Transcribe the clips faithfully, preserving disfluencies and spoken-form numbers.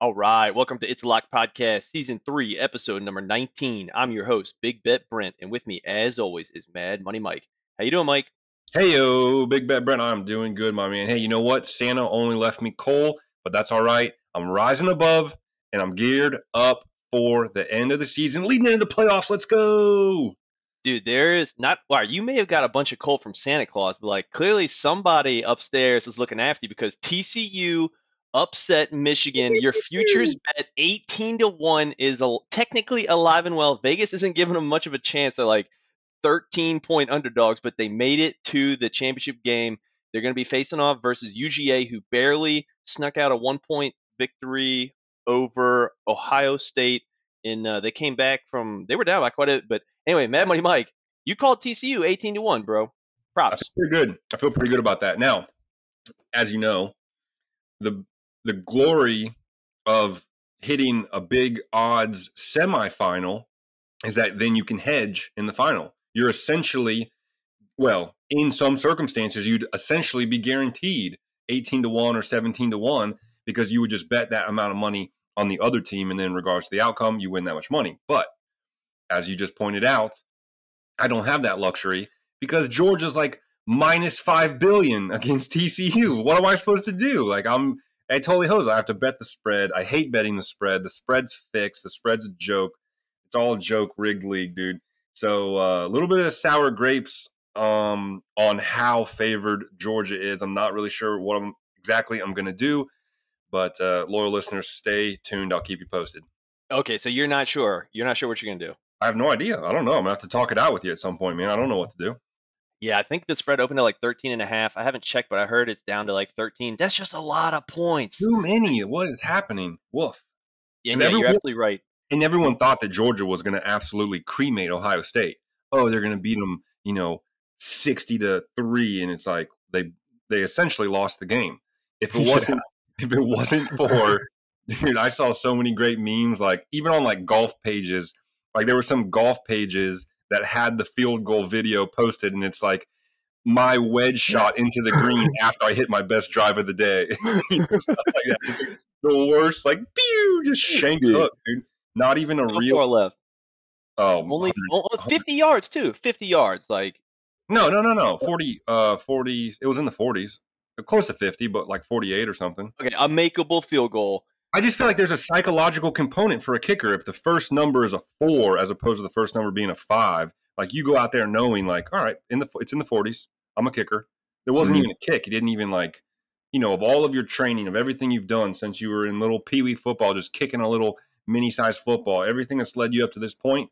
All right, welcome to It's a Lock Podcast, Season three, Episode number nineteen. I'm your host, Big Bet Brent, and with me, as always, is Mad Money Mike. How you doing, Mike? Hey, yo, Big Bet Brent. I'm doing good, my man. Hey, you know what? Santa only left me coal, but that's all right. I'm rising above, and I'm geared up for the end of the season, leading into the playoffs. Let's go. Dude, there is not – wow, you may have got a bunch of coal from Santa Claus, but, like, clearly somebody upstairs is looking after you because T C U – upset Michigan. Your futures bet eighteen to one is a, technically alive and well. Vegas isn't giving them much of a chance. They're like thirteen point underdogs, but they made it to the championship game. They're going to be facing off versus U G A, who barely snuck out a one-point victory over Ohio State. And uh, they came back from – they were down by quite a bit. But anyway, Mad Money Mike, you called T C U eighteen to one, bro. Props. Pretty good. I feel pretty good about that. Now, as you know, the – The glory of hitting a big odds semifinal is that then you can hedge in the final. You're essentially, well, in some circumstances, you'd essentially be guaranteed eighteen to one or seventeen to one because you would just bet that amount of money on the other team. And then in regards to the outcome, you win that much money. But as you just pointed out, I don't have that luxury because Georgia's like minus five billion against T C U. What am I supposed to do? Like I'm... I totally hose. I have to bet the spread. I hate betting the spread. The spread's fixed. The spread's a joke. It's all a joke, rigged league, dude. So a uh, little bit of sour grapes um, on how favored Georgia is. I'm not really sure what I'm, exactly I'm going to do, but uh, loyal listeners, stay tuned. I'll keep you posted. Okay, so you're not sure. You're not sure what you're going to do. I have no idea. I don't know. I'm going to have to talk it out with you at some point, man. I don't know what to do. Yeah, I think the spread opened at like thirteen and a half. I haven't checked, but I heard it's down to like thirteen. That's just a lot of points. Too many. What is happening? Woof. Yeah, yeah everyone, you're absolutely right. And everyone thought that Georgia was going to absolutely cremate Ohio State. Oh, they're going to beat them, you know, sixty to three, and it's like they they essentially lost the game. If it wasn't yeah. if it wasn't for dude, I saw so many great memes, like even on like golf pages. Like there were some golf pages that had the field goal video posted, and it's like my wedge shot into the green after I hit my best drive of the day. You know, stuff like that. It's like the worst, like, pew, just shanked dude. Up, dude. Not even a How real. Far left? Oh, only fifty yards too. Fifty yards, like. No, no, no, no. Forty, uh, forty. It was in the forties, close to fifty, but like forty-eight or something. Okay, a makeable field goal. I just feel like there's a psychological component for a kicker. If the first number is a four as opposed to the first number being a five, like you go out there knowing like, all right, in the it's in the forties. I'm a kicker. There wasn't mm-hmm. even a kick. It didn't even like, you know, of all of your training, of everything you've done since you were in little peewee football, just kicking a little mini-sized football, everything that's led you up to this point,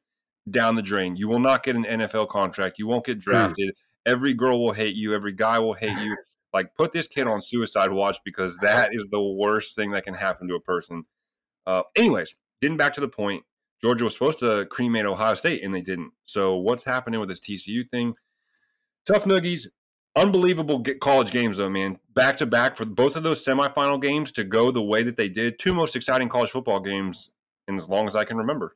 down the drain. You will not get an N F L contract. You won't get drafted. Mm-hmm. Every girl will hate you. Every guy will hate you. Like, put this kid on suicide watch because that is the worst thing that can happen to a person. Uh, anyways, getting back to the point, Georgia was supposed to cremate Ohio State, and they didn't. So what's happening with this T C U thing? Tough noogies. Unbelievable college games, though, man. Back-to-back for both of those semifinal games to go the way that they did. Two most exciting college football games in as long as I can remember.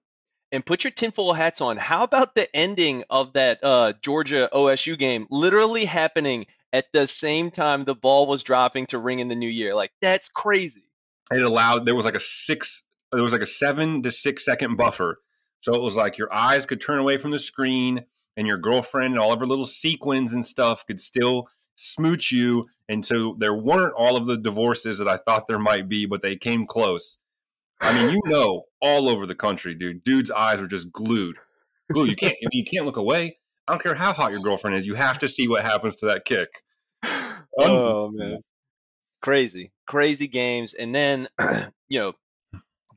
And put your tinfoil hats on. How about the ending of that uh, Georgia O S U game literally happening at the same time the ball was dropping to ring in the new year? Like, that's crazy. It allowed, there was like a six, there was like a seven to six second buffer. So it was like your eyes could turn away from the screen and your girlfriend and all of her little sequins and stuff could still smooch you. And so there weren't all of the divorces that I thought there might be, but they came close. I mean, you know, all over the country, dude, dude's eyes were just glued. Glued. You can't, you can't look away. I don't care how hot your girlfriend is. You have to see what happens to that kick. Oh, man. Crazy, crazy games. And then, you know,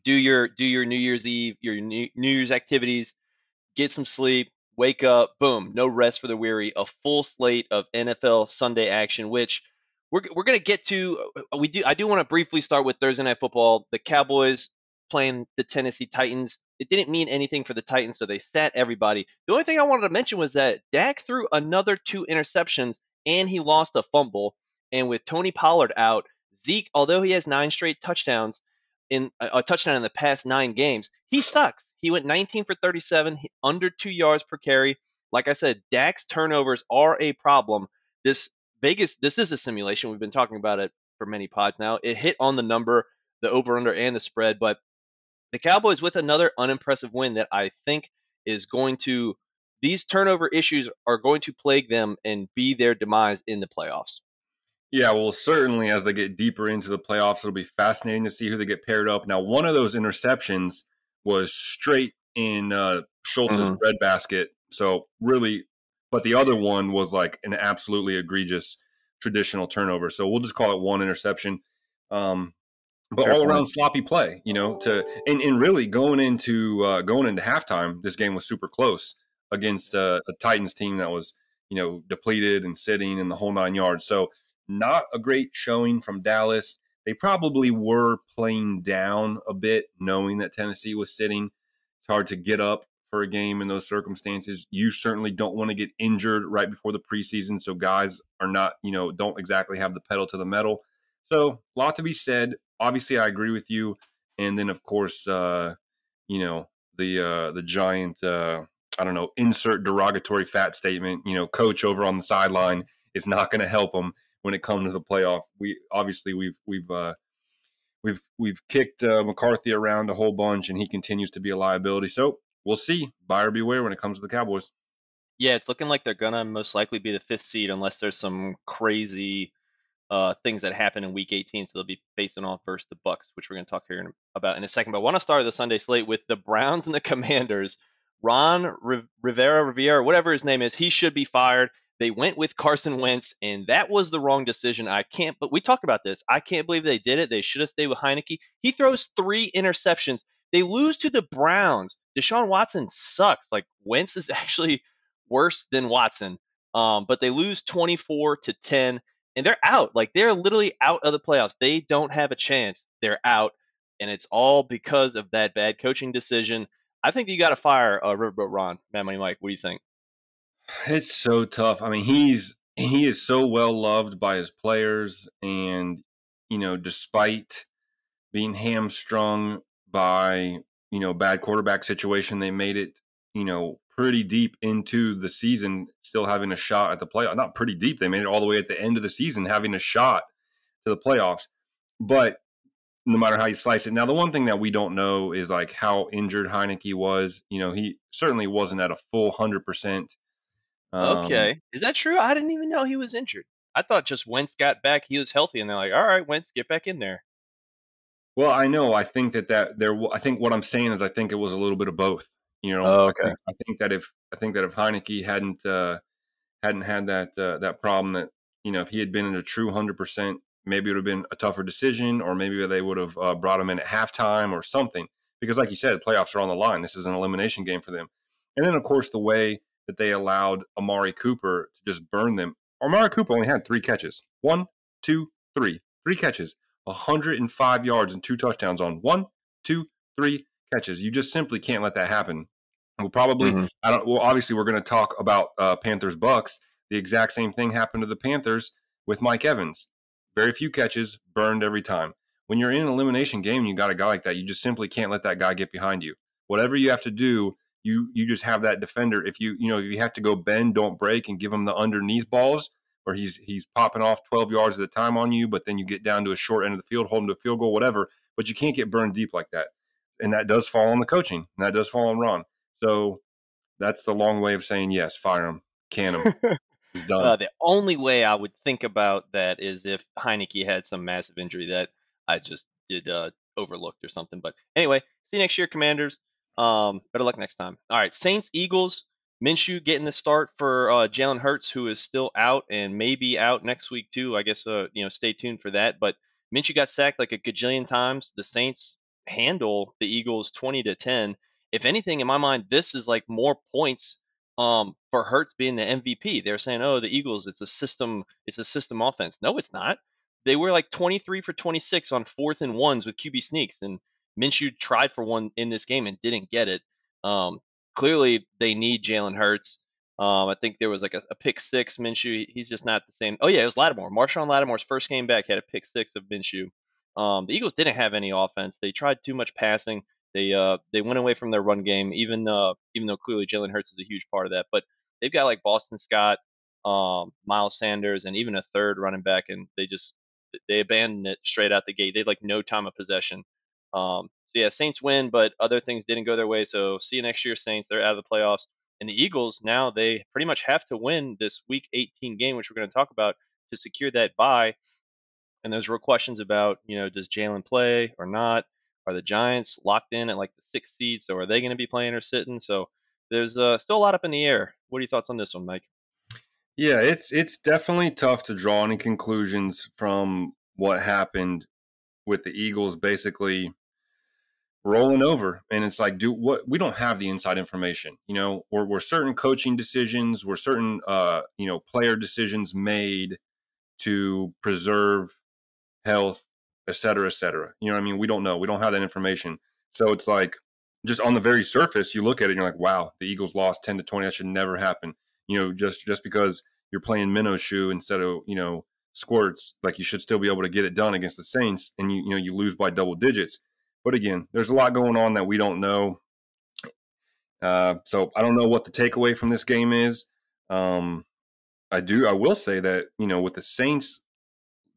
do your do your New Year's Eve, your New Year's activities, get some sleep, wake up, boom, no rest for the weary, a full slate of N F L Sunday action, which we're we're going to get to. We do. I do want to briefly start with Thursday Night Football. The Cowboys playing the Tennessee Titans. It didn't mean anything for the Titans, so they sat everybody. The only thing I wanted to mention was that Dak threw another two interceptions, and he lost a fumble. And with Tony Pollard out, Zeke, although he has nine straight touchdowns, in a touchdown in the past nine games, he sucks. He went nineteen for thirty-seven, under two yards per carry. Like I said, Dak's turnovers are a problem. This Vegas, this is a simulation. We've been talking about it for many pods now. It hit on the number, the over-under, and the spread, but the Cowboys with another unimpressive win that I think is going to, these turnover issues are going to plague them and be their demise in the playoffs. Yeah, well, certainly as they get deeper into the playoffs, it'll be fascinating to see who they get paired up. Now, one of those interceptions was straight in uh, Schultz's mm-hmm. breadbasket. So really, but the other one was like an absolutely egregious traditional turnover. So we'll just call it one interception. Um, but Fair all point. Around sloppy play, you know, to and, and really going into uh, going into halftime, this game was super close against uh, a Titans team that was, you know, depleted and sitting in the whole nine yards. So not a great showing from Dallas. They probably were playing down a bit, knowing that Tennessee was sitting. It's hard to get up for a game in those circumstances. You certainly don't want to get injured right before the preseason, so guys are not, you know, don't exactly have the pedal to the metal. So a lot to be said. Obviously, I agree with you. And then, of course, uh, you know, the uh, the giant, uh, I don't know, insert derogatory fat statement, you know, coach over on the sideline is not going to help them. When it comes to the playoff, we obviously we've we've uh, we've we've kicked uh, McCarthy around a whole bunch, and he continues to be a liability. So we'll see. Buyer beware when it comes to the Cowboys. Yeah, it's looking like they're gonna most likely be the fifth seed unless there's some crazy uh, things that happen in Week eighteen. So they'll be facing off versus the Bucks, which we're gonna talk here in, about in a second. But I want to start the Sunday slate with the Browns and the Commanders. Ron Re- Rivera, Riviera, whatever his name is, he should be fired. They went with Carson Wentz, and that was the wrong decision. I can't, but we talked about this. I can't believe they did it. They should have stayed with Heinicke. He throws three interceptions. They lose to the Browns. Deshaun Watson sucks. Like, Wentz is actually worse than Watson. Um, but they lose twenty-four to ten, and they're out. Like, they're literally out of the playoffs. They don't have a chance. They're out, and it's all because of that bad coaching decision. I think you got to fire uh, Riverboat Ron. Mad Money Mike, what do you think? It's so tough. I mean, he's he is so well loved by his players, and you know, despite being hamstrung by you know bad quarterback situation, they made it you know pretty deep into the season, still having a shot at the playoffs. Not pretty deep; they made it all the way at the end of the season, having a shot to the playoffs. But no matter how you slice it, now the one thing that we don't know is like how injured Heinicke was. You know, he certainly wasn't at a full hundred percent. Okay. Um, is that true? I didn't even know he was injured. I thought just Wentz got back, he was healthy, and they're like, all right, Wentz, get back in there. Well, I know. I think that, that there, I think what I'm saying is I think it was a little bit of both. You know, oh, okay. I think, I think that if, I think that if Heinicke hadn't, uh, hadn't had that, uh, that problem that, you know, if he had been in a true one hundred percent, maybe it would have been a tougher decision, or maybe they would have uh, brought him in at halftime or something. Because like you said, playoffs are on the line. This is an elimination game for them. And then, of course, the way that they allowed Amari Cooper to just burn them. Amari Cooper only had three catches. One, two, three. Three catches. one hundred five yards and two touchdowns on one, two, three catches. You just simply can't let that happen. We'll probably, mm-hmm. I don't. Well, obviously, we're going to talk about uh, Panthers-Bucks. The exact same thing happened to the Panthers with Mike Evans. Very few catches, burned every time. When you're in an elimination game and you got a guy like that, you just simply can't let that guy get behind you. Whatever you have to do, You you just have that defender. If you you know if you have to go bend, don't break, and give him the underneath balls, or he's he's popping off twelve yards at a time on you, but then you get down to a short end of the field, hold him to a field goal, whatever. But you can't get burned deep like that, and that does fall on the coaching, and that does fall on Ron. So that's the long way of saying yes, fire him, can him. He's done. Uh, the only way I would think about that is if Heinicke had some massive injury that I just did uh, overlooked or something. But anyway, see you next year, Commanders. Um, better luck next time. All right, Saints, Eagles, Minshew getting the start for uh, Jalen Hurts, who is still out and may be out next week too. I guess uh, you know, stay tuned for that. But Minshew got sacked like a gajillion times. The Saints handle the Eagles twenty to ten. If anything, in my mind, this is like more points um, for Hurts being the M V P. They're saying, oh, the Eagles, it's a system, it's a system offense. No, it's not. They were like twenty-three for twenty-six on fourth and ones with Q B sneaks, and Minshew tried for one in this game and didn't get it. Um, clearly, they need Jalen Hurts. Um, I think there was like a, a pick six Minshew. He's just not the same. Oh, yeah, it was Lattimore. Marshawn Lattimore's first game back had a pick six of Minshew. Um, the Eagles didn't have any offense. They tried too much passing. They uh they went away from their run game, even uh even though clearly Jalen Hurts is a huge part of that. But they've got like Boston Scott, um, Miles Sanders, and even a third running back, and they just they abandoned it straight out the gate. They had like no time of possession. Um, so yeah, Saints win, but other things didn't go their way. So see you next year, Saints. They're out of the playoffs. And the Eagles now, they pretty much have to win this Week eighteen game, which we're going to talk about, to secure that bye. And there's real questions about, you know, does Jalen play or not? Are the Giants locked in at like the sixth seed? So are they going to be playing or sitting? So there's uh, still a lot up in the air. What are your thoughts on this one, Mike? Yeah, it's it's definitely tough to draw any conclusions from what happened with the Eagles basically rolling over. And it's like, do what we don't have the inside information, you know, or were certain coaching decisions, were certain, uh, you know, player decisions made to preserve health, et cetera, et cetera. You know what I mean? We don't know. We don't have that information. So it's like, just on the very surface, you look at it and you're like, wow, the Eagles lost ten to twenty. That should never happen. You know, just, just because you're playing minnow shoe instead of, you know, squirts, like you should still be able to get it done against the Saints, and you, you know, you lose by double digits. But again, there's a lot going on that we don't know. Uh, so I don't know what the takeaway from this game is. Um, I do. I will say that, you know, with the Saints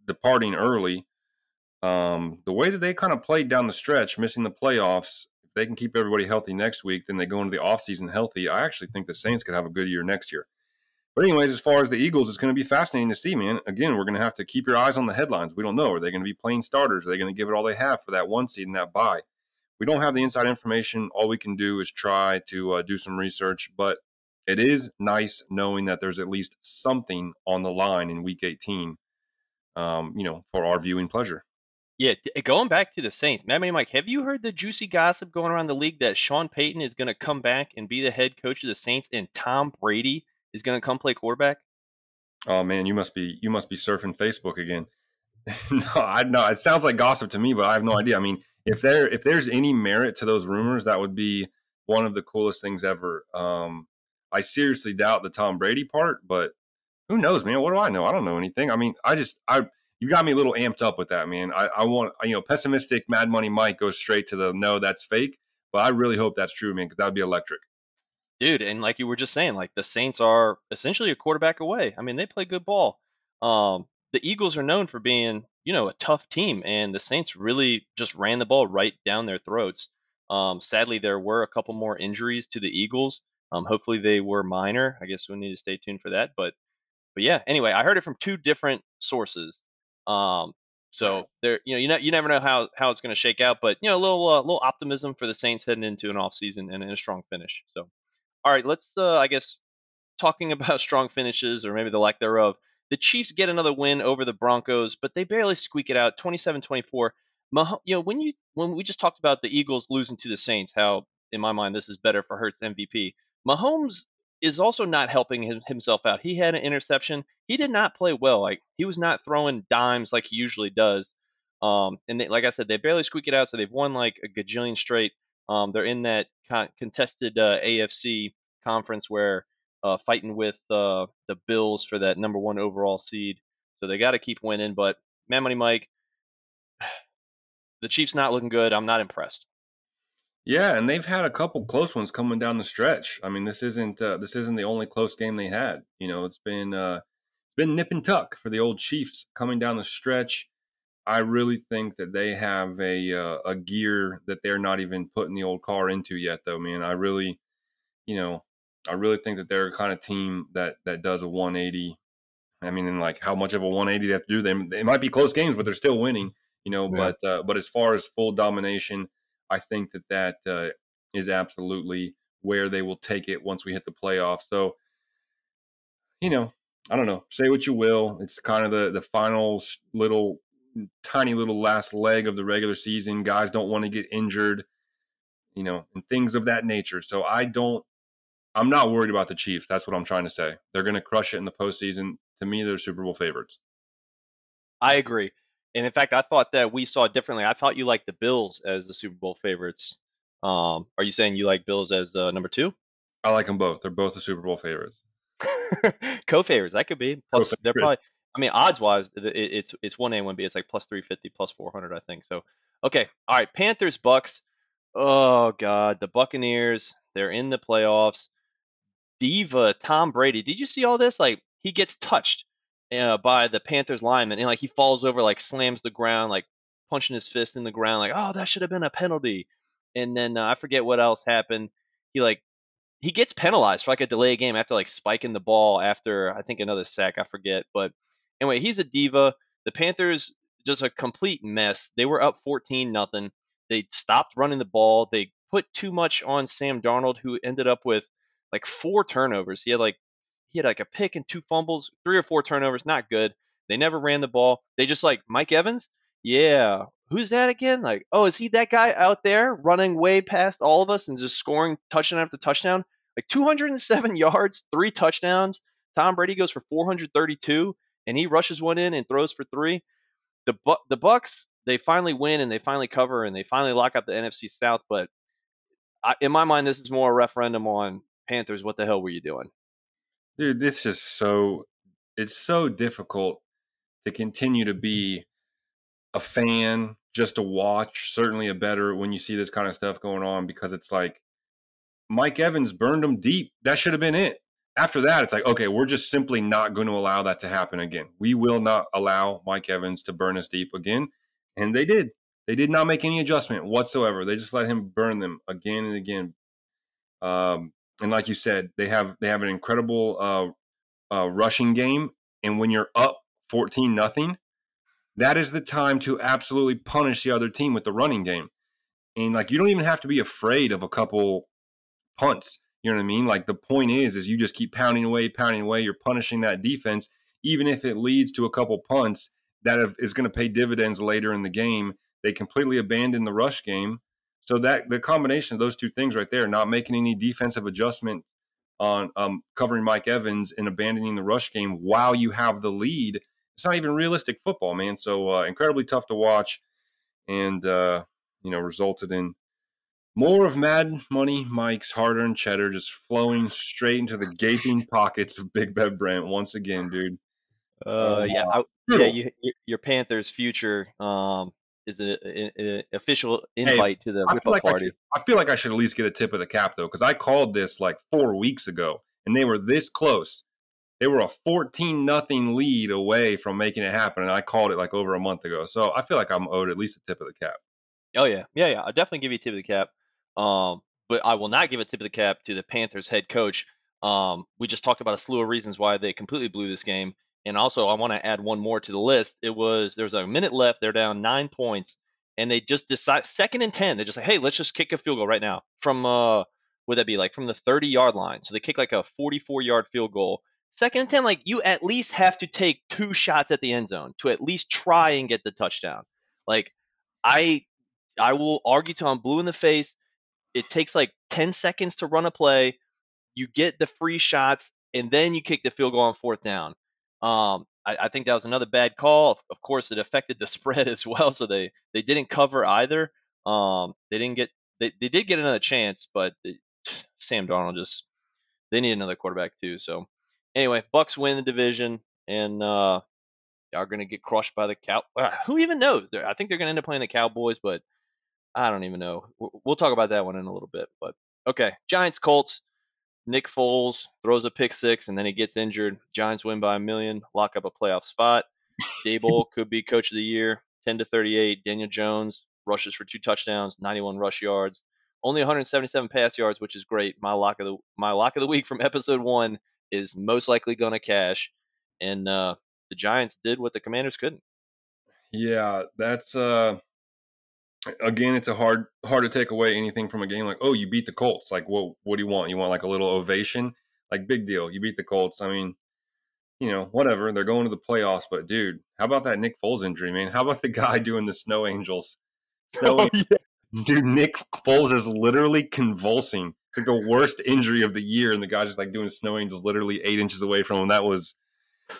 departing early, um, the way that they kind of played down the stretch, missing the playoffs, if they can keep everybody healthy next week, then they go into the offseason healthy. I actually think the Saints could have a good year next year. But anyways, as far as the Eagles, it's going to be fascinating to see, man. Again, we're going to have to keep your eyes on the headlines. We don't know. Are they going to be playing starters? Are they going to give it all they have for that one seed and that bye? We don't have the inside information. All we can do is try to uh, do some research. But it is nice knowing that there's at least something on the line in Week eighteen, um, you know, for our viewing pleasure. Yeah, going back to the Saints, Mad Money Mike, have you heard the juicy gossip going around the league that Sean Payton is going to come back and be the head coach of the Saints and Tom Brady is going to come play quarterback? Oh man, you must be you must be surfing Facebook again. no, I no. It sounds like gossip to me, but I have no idea. I mean, if there if there's any merit to those rumors, that would be one of the coolest things ever. Um, I seriously doubt the Tom Brady part, but who knows, man? What do I know? I don't know anything. I mean, I just I you got me a little amped up with that, man. I, I want you know, pessimistic Mad Money Mike goes straight to the no, that's fake. But I really hope that's true, man, because that would be electric. Dude, and like you were just saying, like the Saints are essentially a quarterback away. I mean, they play good ball. Um, the Eagles are known for being, you know, a tough team, and the Saints really just ran the ball right down their throats. Um, sadly, there were a couple more injuries to the Eagles. Um, hopefully they were minor. I guess we need to stay tuned for that. But, but yeah, anyway, I heard it from two different sources. Um, so there, you know, you know, you never know how, how it's going to shake out, but you know, a little, uh, little optimism for the Saints heading into an off season and, and a strong finish. So. All right, let's, uh, I guess, talking about strong finishes or maybe the lack thereof, the Chiefs get another win over the Broncos, but they barely squeak it out, twenty-seven twenty-four. Mah- you know, when you when we just talked about the Eagles losing to the Saints, how, in my mind, this is better for Hurts M V P. Mahomes is also not helping him, himself out. He had an interception. He did not play well. Like, he was not throwing dimes like he usually does. Um, and they, like I said, they barely squeak it out, so they've won like a gajillion straight. Um, they're in that con- contested uh, A F C conference where uh, fighting with uh, the Bills for that number one overall seed. So they got to keep winning. But, Mad Money Mike, the Chiefs not looking good. I'm not impressed. Yeah, and they've had a couple close ones coming down the stretch. I mean, this isn't uh, this isn't the only close game they had. You know, it's been uh, it's been nip and tuck for the old Chiefs coming down the stretch. I really think that they have a uh, a gear that they're not even putting the old car into yet, though, man. I really, you know, I really think that they're a kind of team that that does a one eighty. I mean, and like how much of a one eighty they have to do. They, they might be close games, but they're still winning, you know. Yeah. But uh, but as far as full domination, I think that that uh, is absolutely where they will take it once we hit the playoffs. So, you know, I don't know. Say what you will. It's kind of the the final little. tiny little last leg of the regular season. Guys don't want to get injured, you know, and things of that nature. So I don't, I'm not worried about the Chiefs. That's what I'm trying to say. They're going to crush it in the postseason. To me, they're Super Bowl favorites. I agree. And in fact, I thought that we saw it differently. I thought you liked the Bills as the Super Bowl favorites. Um, are you saying you like Bills as uh, number two? I like them both. They're both the Super Bowl favorites. Co-favorites, that could be. Plus, they're probably. I mean, odds-wise, it, it's it's one A and one B. It's like plus three fifty, plus four hundred, I think. So, okay, all right. Panthers, Bucks. Oh God, the Buccaneers. They're in the playoffs. Diva Tom Brady. Did you see all this? Like, he gets touched uh, by the Panthers lineman, and like he falls over, like slams the ground, like punching his fist in the ground, like, oh, that should have been a penalty. And then uh, I forget what else happened. He like he gets penalized for like a delay game after like spiking the ball after I think another sack. I forget, but anyway, he's a diva. The Panthers just a complete mess. They were up fourteen nothing. They stopped running the ball. They put too much on Sam Darnold, who ended up with like four turnovers. He had like he had like a pick and two fumbles, three or four turnovers. Not good. They never ran the ball. They just like Mike Evans. Yeah, who's that again? Like, oh, is he that guy out there running way past all of us and just scoring touchdown after touchdown? Like two hundred seven yards, three touchdowns. Tom Brady goes for four hundred thirty-two, and he rushes one in and throws for three. The Bu- the Bucks, they finally win, and they finally cover, and they finally lock up the N F C South. But I, in my mind, this is more a referendum on Panthers. What the hell were you doing? Dude, this is so – it's so difficult to continue to be a fan, just to watch, certainly a better when you see this kind of stuff going on, because it's like Mike Evans burned them deep. That should have been it. After that, it's like, okay, we're just simply not going to allow that to happen again. We will not allow Mike Evans to burn us deep again. And they did. They did not make any adjustment whatsoever. They just let him burn them again and again. Um, and like you said, they have they have an incredible uh, uh, rushing game. And when you're up fourteen nothing, that is the time to absolutely punish the other team with the running game. And like, you don't even have to be afraid of a couple punts. You know what I mean? Like, the point is, is you just keep pounding away, pounding away. You're punishing that defense, even if it leads to a couple punts that have, is going to pay dividends later in the game. They completely abandon the rush game. So that the combination of those two things right there, not making any defensive adjustment on um, covering Mike Evans and abandoning the rush game while you have the lead, it's not even realistic football, man. So uh, incredibly tough to watch, and uh, you know, resulted in more of Mad Money Mike's hard-earned cheddar just flowing straight into the gaping pockets of Big Bet Brent once again, dude. Uh, yeah, I, yeah. You, your Panthers' future um, is an official invite hey, to the whip-up like party. I, should, I feel like I should at least get a tip of the cap, though, because I called this like four weeks ago, and they were this close. They were a fourteen nothing lead away from making it happen, and I called it like over a month ago. So I feel like I'm owed at least a tip of the cap. Oh, yeah. Yeah, yeah. I'll definitely give you a tip of the cap. Um, but I will not give a tip of the cap to the Panthers head coach. Um, we just talked about a slew of reasons why they completely blew this game. And also, I want to add one more to the list. It was, there was a minute left. They're down nine points. And they just decide, second and ten, they're just like, hey, let's just kick a field goal right now. From, uh, would that be like from the thirty-yard line? So they kick like a forty-four-yard field goal. Second and ten, like, you at least have to take two shots at the end zone to at least try and get the touchdown. Like, I... I will argue till I'm blue in the face. It takes like ten seconds to run a play. You get the free shots, and then you kick the field goal on fourth down. Um, I, I think that was another bad call. Of course, it affected the spread as well, so they, they didn't cover either. Um, they didn't get they, they did get another chance, but it, Sam Darnold just they need another quarterback too. So anyway, Bucks win the division, and uh, are going to get crushed by the Cow. Who even knows? They're, I think they're going to end up playing the Cowboys, but I don't even know. We'll talk about that one in a little bit. But, okay, Giants, Colts. Nick Foles throws a pick six, and then he gets injured. Giants win by a million, lock up a playoff spot. Dable could be coach of the year, ten to thirty-eight. Daniel Jones rushes for two touchdowns, ninety-one rush yards. Only one hundred seventy-seven pass yards, which is great. My lock of the my lock of the week from episode one is most likely going to cash. And uh, the Giants did what the Commanders couldn't. Yeah, that's uh... – Again, it's a hard hard to take away anything from a game like, oh, you beat the Colts. Like, what what do you want? You want like a little ovation? Like, big deal. You beat the Colts. I mean, you know, whatever. They're going to the playoffs. But, dude, how about that Nick Foles injury, man? How about the guy doing the snow angels? Snow oh, angels. Yeah. Dude, Nick Foles is literally convulsing. it's like the worst injury of the year, and the guy's just like doing snow angels literally eight inches away from him. That was,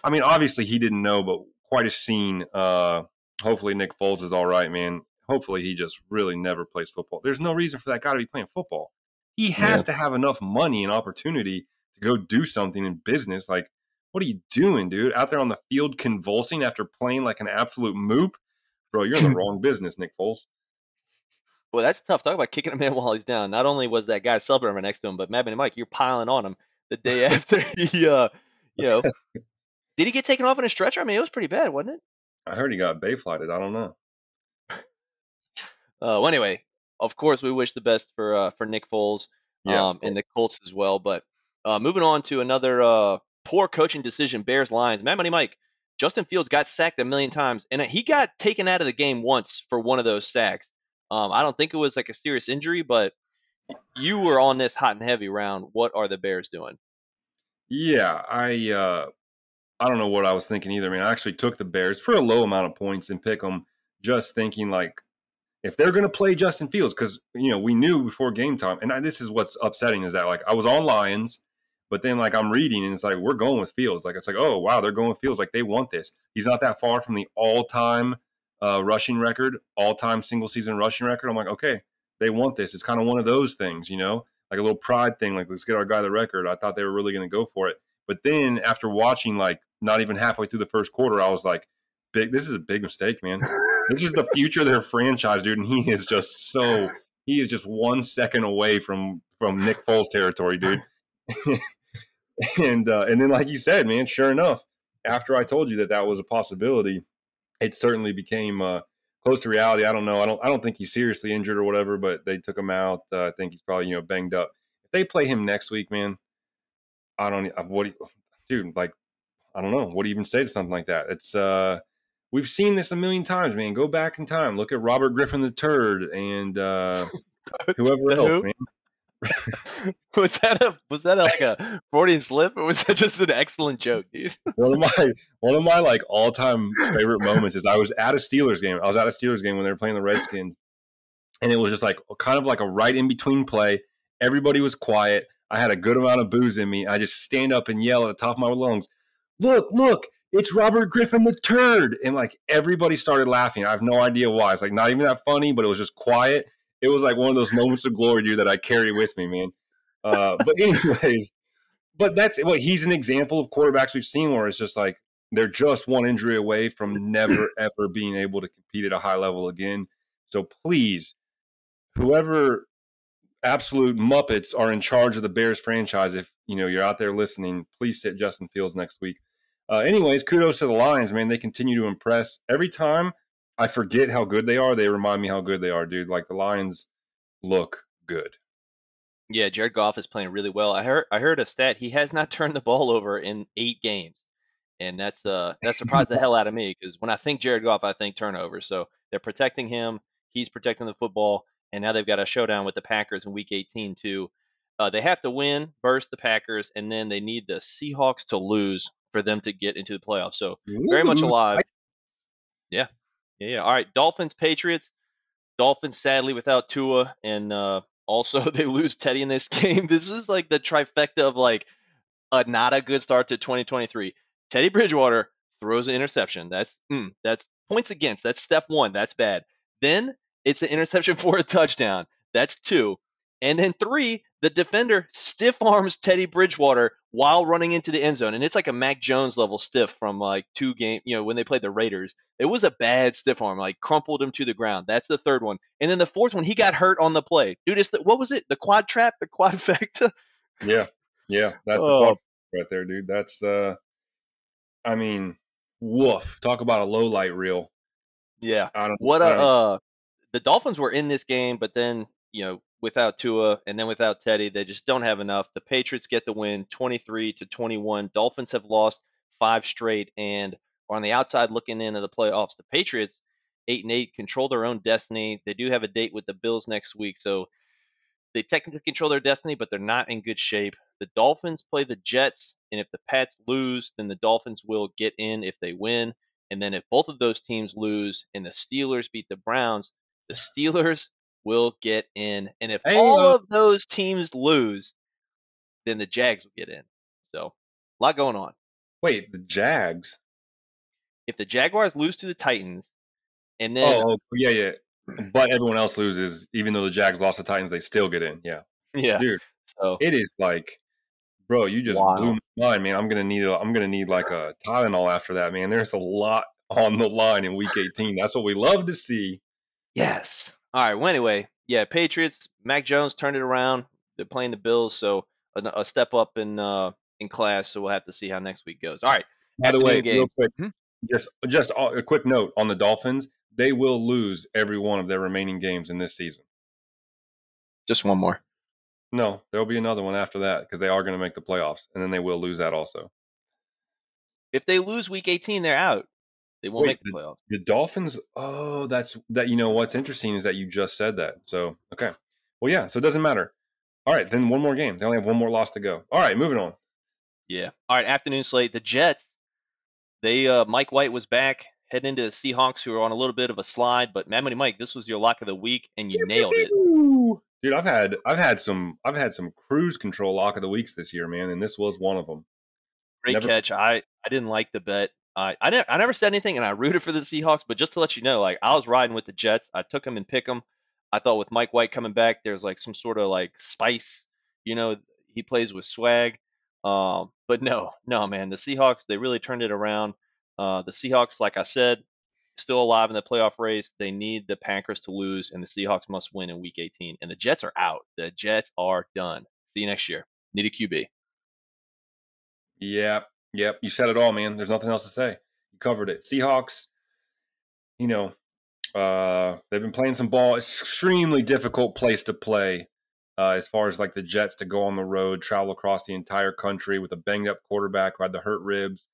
I mean, obviously he didn't know, but quite a scene. Uh, hopefully Nick Foles is all right, man. Hopefully he just really never plays football. There's no reason for that guy to be playing football. He has yeah. to have enough money and opportunity to go do something in business. Like, what are you doing, dude? Out there on the field convulsing after playing like an absolute moop? Bro, you're in the wrong business, Nick Foles. Well, that's tough. Talk about kicking a man while he's down. Not only was that guy celebrating next to him, but Mad Money Mike, you're piling on him the day after he, uh, you know. Did he get taken off in a stretcher? I mean, it was pretty bad, wasn't it? I heard he got bay-flighted. I don't know. uh, well, anyway, of course, we wish the best for uh, for Nick Foles yes, um, and the Colts as well. But uh, moving on to another uh, poor coaching decision, Bears-Lions. Mad Money Mike, Justin Fields got sacked a million times, and he got taken out of the game once for one of those sacks. Um, I don't think it was like a serious injury, but you were on this hot and heavy round. What are the Bears doing? Yeah, I uh, I don't know what I was thinking either. I mean, I actually took the Bears for a low amount of points and pick them just thinking like if they're going to play Justin Fields, because, you know, we knew before game time. And I, this is what's upsetting is that like I was on Lions, but then like I'm reading and it's like we're going with Fields. Like it's like, oh, wow, they're going with Fields. Like they want this. He's not that far from the all-time Uh, rushing record, all-time single-season rushing record. I'm like, okay, they want this. It's kind of one of those things, you know, like a little pride thing, like let's get our guy the record. I thought they were really going to go for it. But then after watching, like, not even halfway through the first quarter, I was like, big, this is a big mistake, man. This is the future of their franchise, dude, and he is just so – he is just one second away from from Nick Foles territory, dude. and uh, and then like you said, man, sure enough, after I told you that that was a possibility – it certainly became uh, close to reality. I don't know. I don't. I don't think he's seriously injured or whatever, but they took him out. Uh, I think he's probably, you know, banged up. If they play him next week, man, I don't. What, dude? Like, I don't know. What do you even say to something like that? It's uh, we've seen this a million times, man. Go back in time. Look at Robert Griffin the Turd and uh, whoever else, who? man. was that a was that a, like a Freudian slip, or was that just an excellent joke, dude? one of my one of my like all time favorite moments is I was at a Steelers game. I was at a Steelers game when they were playing the Redskins, and it was just like kind of like a right in between play. Everybody was quiet. I had a good amount of booze in me. I just stand up and yell at the top of my lungs, "Look, look! It's Robert Griffin the Turd!" And like everybody started laughing. I have no idea why. It's like not even that funny, but it was just quiet. It was like one of those moments of glory, dude, that I carry with me, man. Uh, but anyways, but that's what well, he's an example of quarterbacks we've seen where it's just like they're just one injury away from never, ever being able to compete at a high level again. So please, whoever absolute Muppets are in charge of the Bears franchise, if you know, you're out there listening, please sit Justin Fields next week. Uh, anyways, kudos to the Lions, man. They continue to impress every time. I forget how good they are. They remind me how good they are, dude. Like the Lions look good. Yeah, Jared Goff is playing really well. I heard I heard a stat. He has not turned the ball over in eight games, and that's uh that surprised the hell out of me because when I think Jared Goff, I think turnover. So they're protecting him. He's protecting the football, and now they've got a showdown with the Packers in Week eighteen too. Uh, they have to win, versus the Packers, and then they need the Seahawks to lose for them to get into the playoffs. So very much alive. Yeah. Yeah, yeah. All right. Dolphins, Patriots. Dolphins, sadly, without Tua. And uh, also, they lose Teddy in this game. This is like the trifecta of like a not a good start to twenty twenty-three. Teddy Bridgewater throws an interception. That's mm, that's points against. That's step one. That's bad. Then it's an interception for a touchdown. That's two. And then three, the defender stiff arms Teddy Bridgewater while running into the end zone. And it's like a Mac Jones level stiff from like two game, you know, when they played the Raiders. It was a bad stiff arm, like crumpled him to the ground. That's the third one. And then the fourth one, he got hurt on the play. Dude, it's the, what was it? The quad trap, the quadfecta? Yeah. Yeah. That's the quad uh, right there, dude. That's, uh, I mean, woof. Talk about a low light reel. Yeah. I don't, what I don't, a, uh, the Dolphins were in this game, but then, you know, without Tua and then without Teddy, they just don't have enough. The Patriots get the win twenty-three to twenty-one. Dolphins have lost five straight and are on the outside looking into the playoffs. The Patriots, eight and eight, control their own destiny. They do have a date with the Bills next week, so they technically control their destiny, but they're not in good shape. The Dolphins play the Jets, and if the Pats lose, then the Dolphins will get in if they win. And then if both of those teams lose and the Steelers beat the Browns, the Steelers will get in. And if hey, all uh, of those teams lose, then the Jags will get in. So a lot going on. Wait, the Jags? If the Jaguars lose to the Titans, and then oh yeah yeah, but everyone else loses, even though the Jags lost to the Titans, they still get in. Yeah, yeah. Dude, so it is like, bro, you just wow. blew my mind, man. I'm gonna need a, I'm gonna need like a Tylenol after that, man. There's a lot on the line in Week eighteen. That's what we love to see. Yes. All right. Well, anyway, yeah. Patriots. Mac Jones turned it around. They're playing the Bills, so a, a step up in uh, in class. So we'll have to see how next week goes. All right. By the way, real quick. Hmm? Just, just a quick note on the Dolphins. They will lose every one of their remaining games in this season. Just one more. No, there'll be another one after that because they are going to make the playoffs, and then they will lose that also. If they lose Week eighteen, they're out. They won't Wait, make the, the playoffs. The Dolphins. Oh, that's that. You know what's interesting is that you just said that. So okay, well yeah. So it doesn't matter. All right, then one more game. They only have one more loss to go. All right, moving on. Yeah. All right. Afternoon slate. The Jets. They uh, Mike White was back, heading into the Seahawks, who are on a little bit of a slide. But Mad Money Mike, this was your lock of the week, and you nailed it, dude. I've had I've had some I've had some cruise control lock of the weeks this year, man, and this was one of them. Great never... catch. I, I didn't like the bet. I I, ne- I never said anything, and I rooted for the Seahawks. But just to let you know, like I was riding with the Jets. I took them and pick them. I thought with Mike White coming back, there's like some sort of like spice. You know, he plays with swag. Um, but no, no, man, the Seahawks, they really turned it around. Uh, the Seahawks, like I said, still alive in the playoff race. They need the Packers to lose, and the Seahawks must win in Week eighteen. And the Jets are out. The Jets are done. See you next year. Need a Q B. Yeah, yeah. You said it all, man. There's nothing else to say. You covered it. Seahawks, you know, uh, they've been playing some ball. It's an extremely difficult place to play. Uh, as far as like the Jets to go on the road, travel across the entire country with a banged up quarterback who had the hurt ribs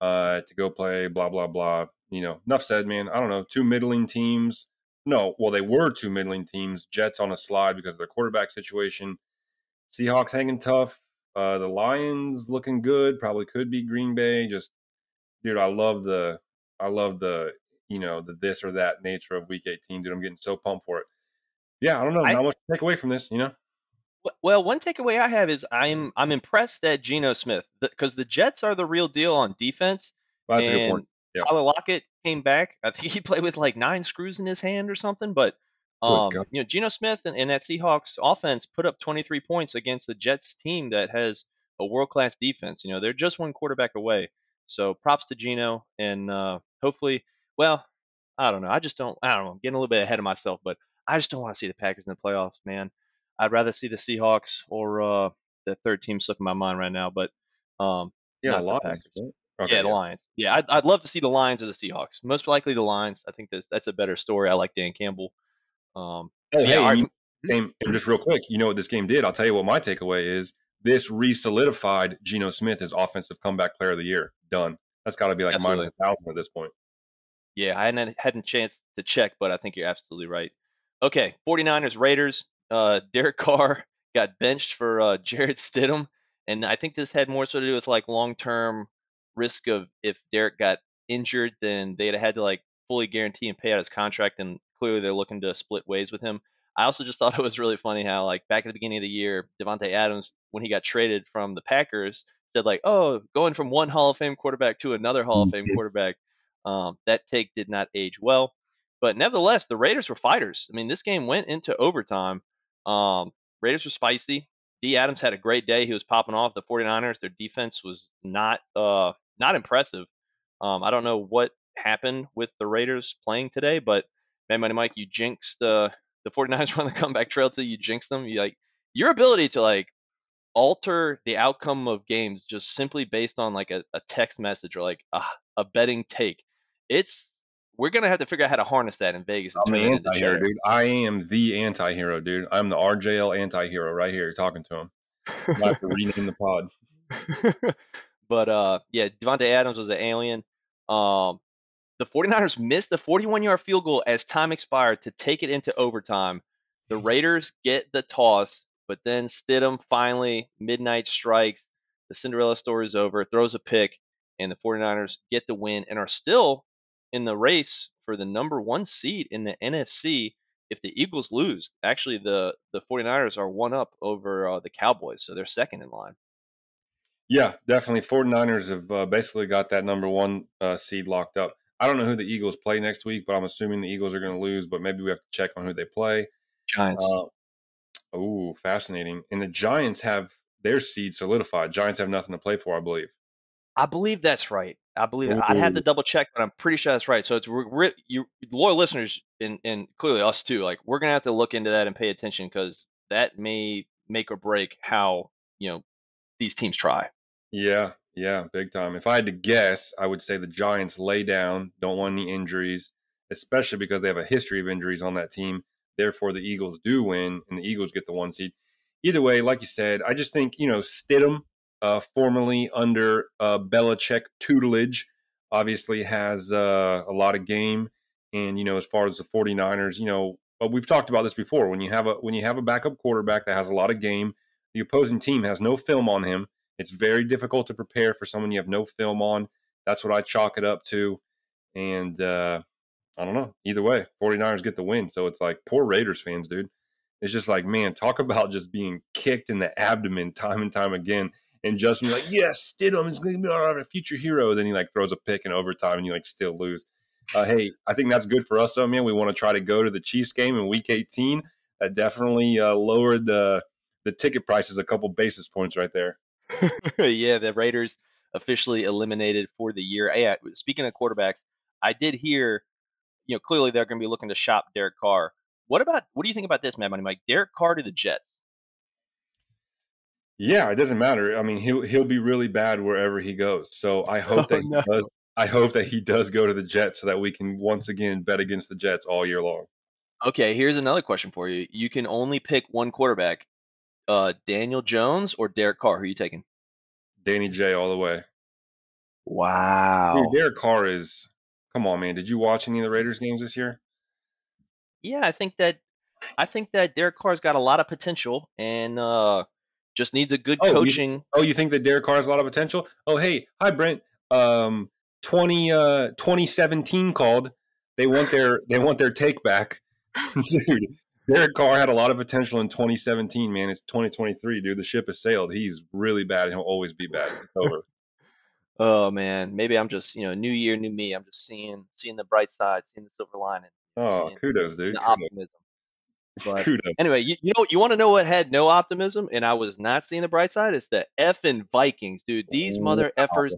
uh, to go play, blah, blah, blah. You know, enough said, man. I don't know. Two middling teams. No, well, they were two middling teams. Jets on a slide because of their quarterback situation. Seahawks hanging tough. Uh, the Lions looking good. Probably could be Green Bay. Just, dude, I love the, I love the, you know, the this or that nature of Week eighteen. Dude, I'm getting so pumped for it. Yeah, I don't know. Not much to take away from this, you know? Well, one takeaway I have is I'm I'm impressed that Geno Smith, because the, the Jets are the real deal on defense. Well, that's and a good point. Yeah. Tyler Lockett came back. I think he played with like nine screws in his hand or something. But, um, you know, Geno Smith and, and that Seahawks offense put up twenty-three points against the Jets team that has a world-class defense. You know, they're just one quarterback away. So props to Geno. And uh, hopefully, well, I don't know. I just don't, I don't know. I'm getting a little bit ahead of myself, but I just don't want to see the Packers in the playoffs, man. I'd rather see the Seahawks or uh, the third team slipping my mind right now. But um, yeah, the Lions. The okay, yeah, the yeah. Lions. Yeah, I'd, I'd love to see the Lions or the Seahawks. Most likely the Lions. I think that's, that's a better story. I like Dan Campbell. Um, oh, yeah, hey, our, you, game, and just real quick, you know what this game did? I'll tell you what my takeaway is. This re-solidified Geno Smith as Offensive Comeback Player of the Year. Done. That's got to be like absolutely. minus a thousand at this point. Yeah, I hadn't had a chance to check, but I think you're absolutely right. Okay, 49ers, Raiders, uh, Derek Carr got benched for uh, Jared Stidham, and I think this had more so to do with like long-term risk of if Derek got injured, then they'd have had to like fully guarantee and pay out his contract, and clearly they're looking to split ways with him. I also just thought it was really funny how like back at the beginning of the year, Devontae Adams, when he got traded from the Packers, said like, oh, going from one Hall of Fame quarterback to another Hall of Fame quarterback, um, that take did not age well. But nevertheless, the Raiders were fighters. I mean, this game went into overtime. Um, Raiders were spicy. D. Adams had a great day. He was popping off the 49ers. Their defense was not uh, not impressive. Um, I don't know what happened with the Raiders playing today, but, man, Money Mike, you jinxed uh, the 49ers were on the comeback trail till you jinxed them. You, like, your ability to, like, alter the outcome of games just simply based on, like, a, a text message or, like, a, a betting take. It's We're going to have to figure out how to harness that in Vegas. I'm an anti-hero, dude. I am the anti-hero, dude. I'm the R J L anti-hero right here. You're talking to him. I have to rename the pod. But, uh, yeah, Devontae Adams was an alien. Um, the 49ers missed a forty-one-yard field goal as time expired to take it into overtime. The Raiders get the toss, but then Stidham finally, midnight strikes. The Cinderella story is over, throws a pick, and the 49ers get the win and are still in the race for the number one seed in the N F C if the Eagles lose, actually the, the 49ers are one up over uh, the Cowboys. So they're second in line. Yeah, definitely. 49ers have uh, basically got that number one uh, seed locked up. I don't know who the Eagles play next week, but I'm assuming the Eagles are going to lose, but maybe we have to check on who they play. Giants. Uh, oh, fascinating. And the Giants have their seed solidified. Giants have nothing to play for, I believe. I believe that's right. I believe that. I'd have to double check, but I'm pretty sure that's right. So it's re- you loyal listeners and, and clearly us too. Like we're going to have to look into that and pay attention because that may make or break how, you know, these teams try. Yeah. Yeah. Big time. If I had to guess, I would say the Giants lay down, don't want any injuries, especially because they have a history of injuries on that team. Therefore the Eagles do win and the Eagles get the one seed. Either way, like you said, I just think, you know, Stidham, Uh, formerly under uh, Belichick tutelage, obviously has uh, a lot of game. And, you know, as far as the 49ers, you know, but we've talked about this before. When you have a when you have a backup quarterback that has a lot of game, the opposing team has no film on him. It's very difficult to prepare for someone you have no film on. That's what I chalk it up to. And uh, I don't know. Either way, 49ers get the win. So it's like, poor Raiders fans, dude. It's just like, man, talk about just being kicked in the abdomen time and time again. And Justin, you're like, yes, Stidham is going to be a future hero. Then he like throws a pick in overtime, and you like still lose. Uh, hey, I think that's good for us, though, man. We want to try to go to the Chiefs game in Week eighteen. That definitely uh, lowered the the ticket prices a couple basis points right there. Yeah, the Raiders officially eliminated for the year. Yeah, speaking of quarterbacks, I did hear, you know, clearly they're going to be looking to shop Derek Carr. What about what do you think about this, Mad Money Mike? Derek Carr to the Jets. Yeah, it doesn't matter. I mean, he'll he'll be really bad wherever he goes. So I hope that oh, no. he does. I hope that he does go to the Jets so that we can once again bet against the Jets all year long. Okay, here's another question for you. You can only pick one quarterback, uh, Daniel Jones or Derek Carr. Who are you taking? Danny J all the way. Wow. Dude, Derek Carr is – come on, man. Did you watch any of the Raiders games this year? Yeah, I think that I think that Derek Carr's got a lot of potential and – uh just needs a good oh, coaching. You, oh, you think that Derek Carr has a lot of potential? Oh, hey, hi, Brent. Um, twenty, uh, twenty seventeen called. They want their they want their take back. Dude, Derek Carr had a lot of potential in twenty seventeen, man. It's twenty twenty-three, dude. The ship has sailed. He's really bad. He'll always be bad. It's over. Oh, man. Maybe I'm just, you know, new year, new me. I'm just seeing seeing the bright side, seeing the silver lining. Oh, kudos, dude. The kudos. Optimism. But anyway, you, you know, you want to know what had no optimism, and I was not seeing the bright side? It's the effing Vikings, dude. These mother effers,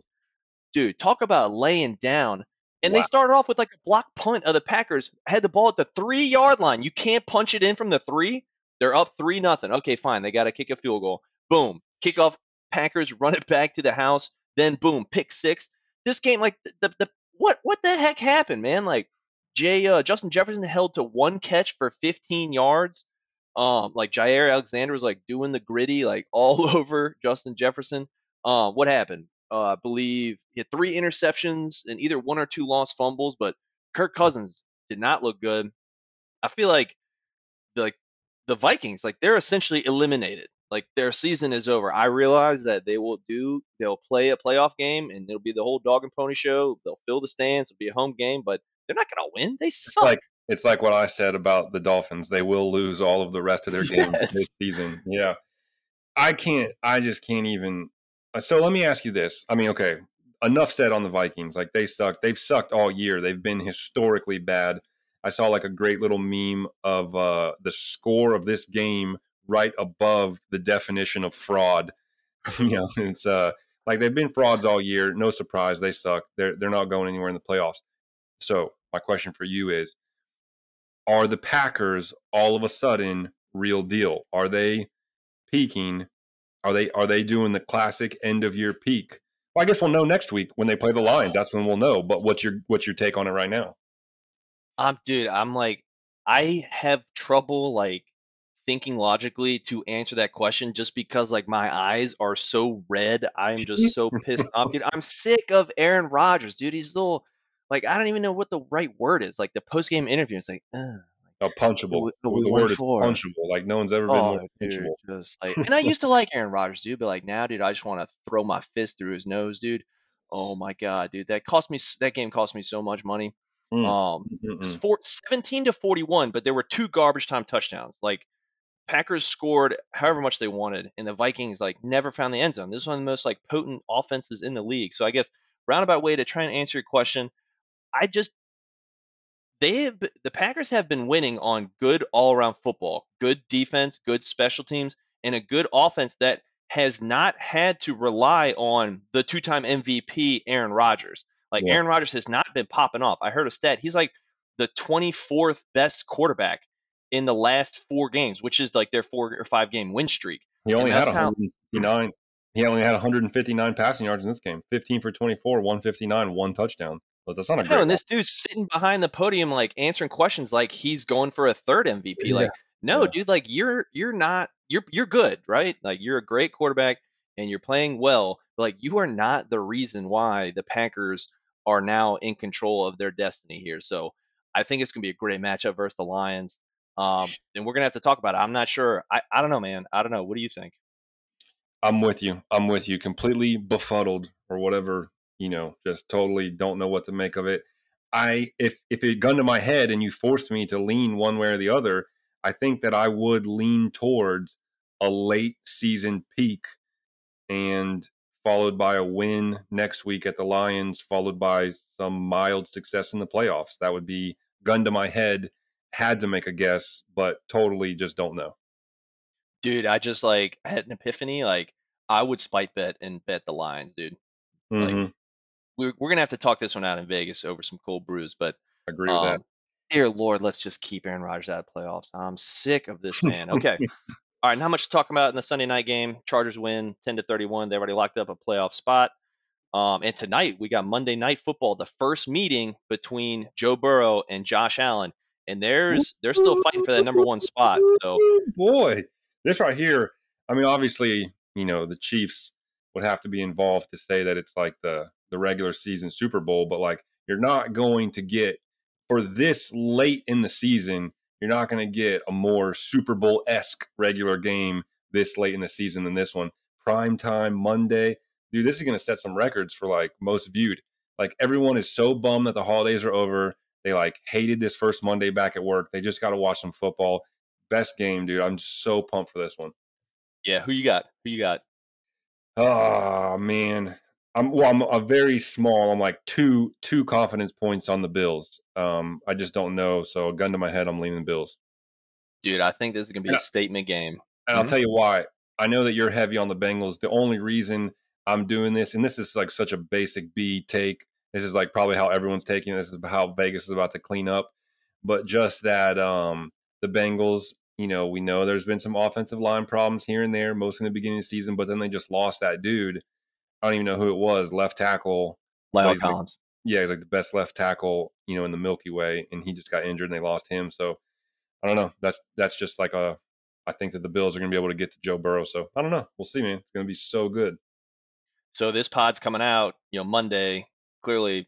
dude, talk about laying down. And wow. They started off with like a block punt of the Packers, had the ball at the three-yard line. You can't punch it in from the three. They're up three nothing. Okay, fine. They got to kick a field goal. Boom. Kickoff, Packers, run it back to the house. Then, boom, pick six. This game, like, the, the, the what what the heck happened, man? Like, Jay, uh, Justin Jefferson held to one catch for fifteen yards. Um, like Jair Alexander was like doing the gritty, like all over Justin Jefferson. Uh, what happened? Uh, I believe he had three interceptions and either one or two lost fumbles, but Kirk Cousins did not look good. I feel like the, like the Vikings, like they're essentially eliminated. Like their season is over. I realize that they will do, they'll play a playoff game and it'll be the whole dog and pony show. They'll fill the stands. It'll be a home game, but they're not going to win. They suck. It's like, it's like what I said about the Dolphins. They will lose all of the rest of their games yes. this season. Yeah. I can't – I just can't even – so let me ask you this. I mean, okay, enough said on the Vikings. Like, they suck. They've sucked all year. They've been historically bad. I saw, like, a great little meme of uh, the score of this game right above the definition of fraud. You know, it's uh, – like, they've been frauds all year. No surprise. They suck. They're They're not going anywhere in the playoffs. So my question for you is, are the Packers all of a sudden real deal? Are they peaking? Are they are they doing the classic end of year peak? Well, I guess we'll know next week when they play the Lions. That's when we'll know. But what's your what's your take on it right now? Um, dude, I'm like, I have trouble like thinking logically to answer that question just because like my eyes are so red. I'm just so pissed off, dude. I'm sick of Aaron Rodgers, dude. He's little. Like, I don't even know what the right word is. Like, the post-game interview, it's like, ugh. Oh, punchable. The word is punchable. Like, no one's ever been more punchable. Just like, and I used to like Aaron Rodgers, dude, but, like, now, dude, I just want to throw my fist through his nose, dude. Oh, my God, dude. That cost me. That game cost me so much money. Mm. Um, it was four, seventeen to forty-one, but there were two garbage time touchdowns. Like, Packers scored however much they wanted, and the Vikings like never found the end zone. This is one of the most like potent offenses in the league. So I guess roundabout way to try and answer your question, I just they have the Packers have been winning on good all around football, good defense, good special teams, and a good offense that has not had to rely on the two-time M V P Aaron Rodgers. Like yeah. Aaron Rodgers has not been popping off. I heard a stat. He's like the twenty-fourth best quarterback in the last four games, which is like their four or five game win streak. He only had one hundred fifty-nine. He only had one hundred fifty-nine passing yards in this game. fifteen for twenty-four, one fifty-nine, one touchdown. But that's not a great. And this dude's sitting behind the podium, like answering questions, like he's going for a third M V P. Yeah. Like, no, yeah. dude, like you're you're not you're you're good, right? Like you're a great quarterback and you're playing well. But like you are not the reason why the Packers are now in control of their destiny here. So I think it's gonna be a great matchup versus the Lions. Um, and we're going to have to talk about it. I'm not sure. I, I don't know, man. I don't know. What do you think? I'm with you. I'm with you. Completely befuddled or whatever, you know, just totally don't know what to make of it. I, if, if it gunned to my head and you forced me to lean one way or the other, I think that I would lean towards a late season peak and followed by a win next week at the Lions, followed by some mild success in the playoffs. That would be gunned to my head. Had to make a guess, but totally just don't know. Dude, I just like I had an epiphany. Like I would spite bet and bet the Lions, dude. Mm-hmm. Like we're we're gonna have to talk this one out in Vegas over some cold brews, but agree with um, that. Dear Lord, let's just keep Aaron Rodgers out of playoffs. I'm sick of this man. Okay, all right. Not much to talk about in the Sunday night game. Chargers win ten to thirty-one. They already locked up a playoff spot. Um, and tonight we got Monday Night Football, the first meeting between Joe Burrow and Josh Allen. And there's they're still fighting for that number one spot. So boy, this right here. I mean, obviously, you know, the Chiefs would have to be involved to say that it's like the the regular season Super Bowl, but like you're not going to get for this late in the season, you're not going to get a more Super Bowl-esque regular game this late in the season than this one. Primetime Monday. Dude, this is going to set some records for like most viewed. Like everyone is so bummed that the holidays are over. They, like, hated this first Monday back at work. They just got to watch some football. Best game, dude. I'm so pumped for this one. Yeah, who you got? Who you got? Oh, man. I'm, well, I'm a very small. I'm, like, two two confidence points on the Bills. Um, I just don't know. So, gun to my head, I'm leaning the Bills. Dude, I think this is going to be and a statement game. And mm-hmm. I'll tell you why. I know that you're heavy on the Bengals. The only reason I'm doing this, and this is, like, such a basic B take, this is like probably how everyone's taking it. This is how Vegas is about to clean up. But just that um, the Bengals, you know, we know there's been some offensive line problems here and there, mostly in the beginning of the season, but then they just lost that dude. I don't even know who it was, left tackle. Lyle Collins. Like, yeah, he's like the best left tackle, you know, in the Milky Way, and he just got injured and they lost him. So I don't know. That's that's just like a – I think that the Bills are going to be able to get to Joe Burrow. So I don't know. We'll see, man. It's going to be so good. So this pod's coming out, you know, Monday – clearly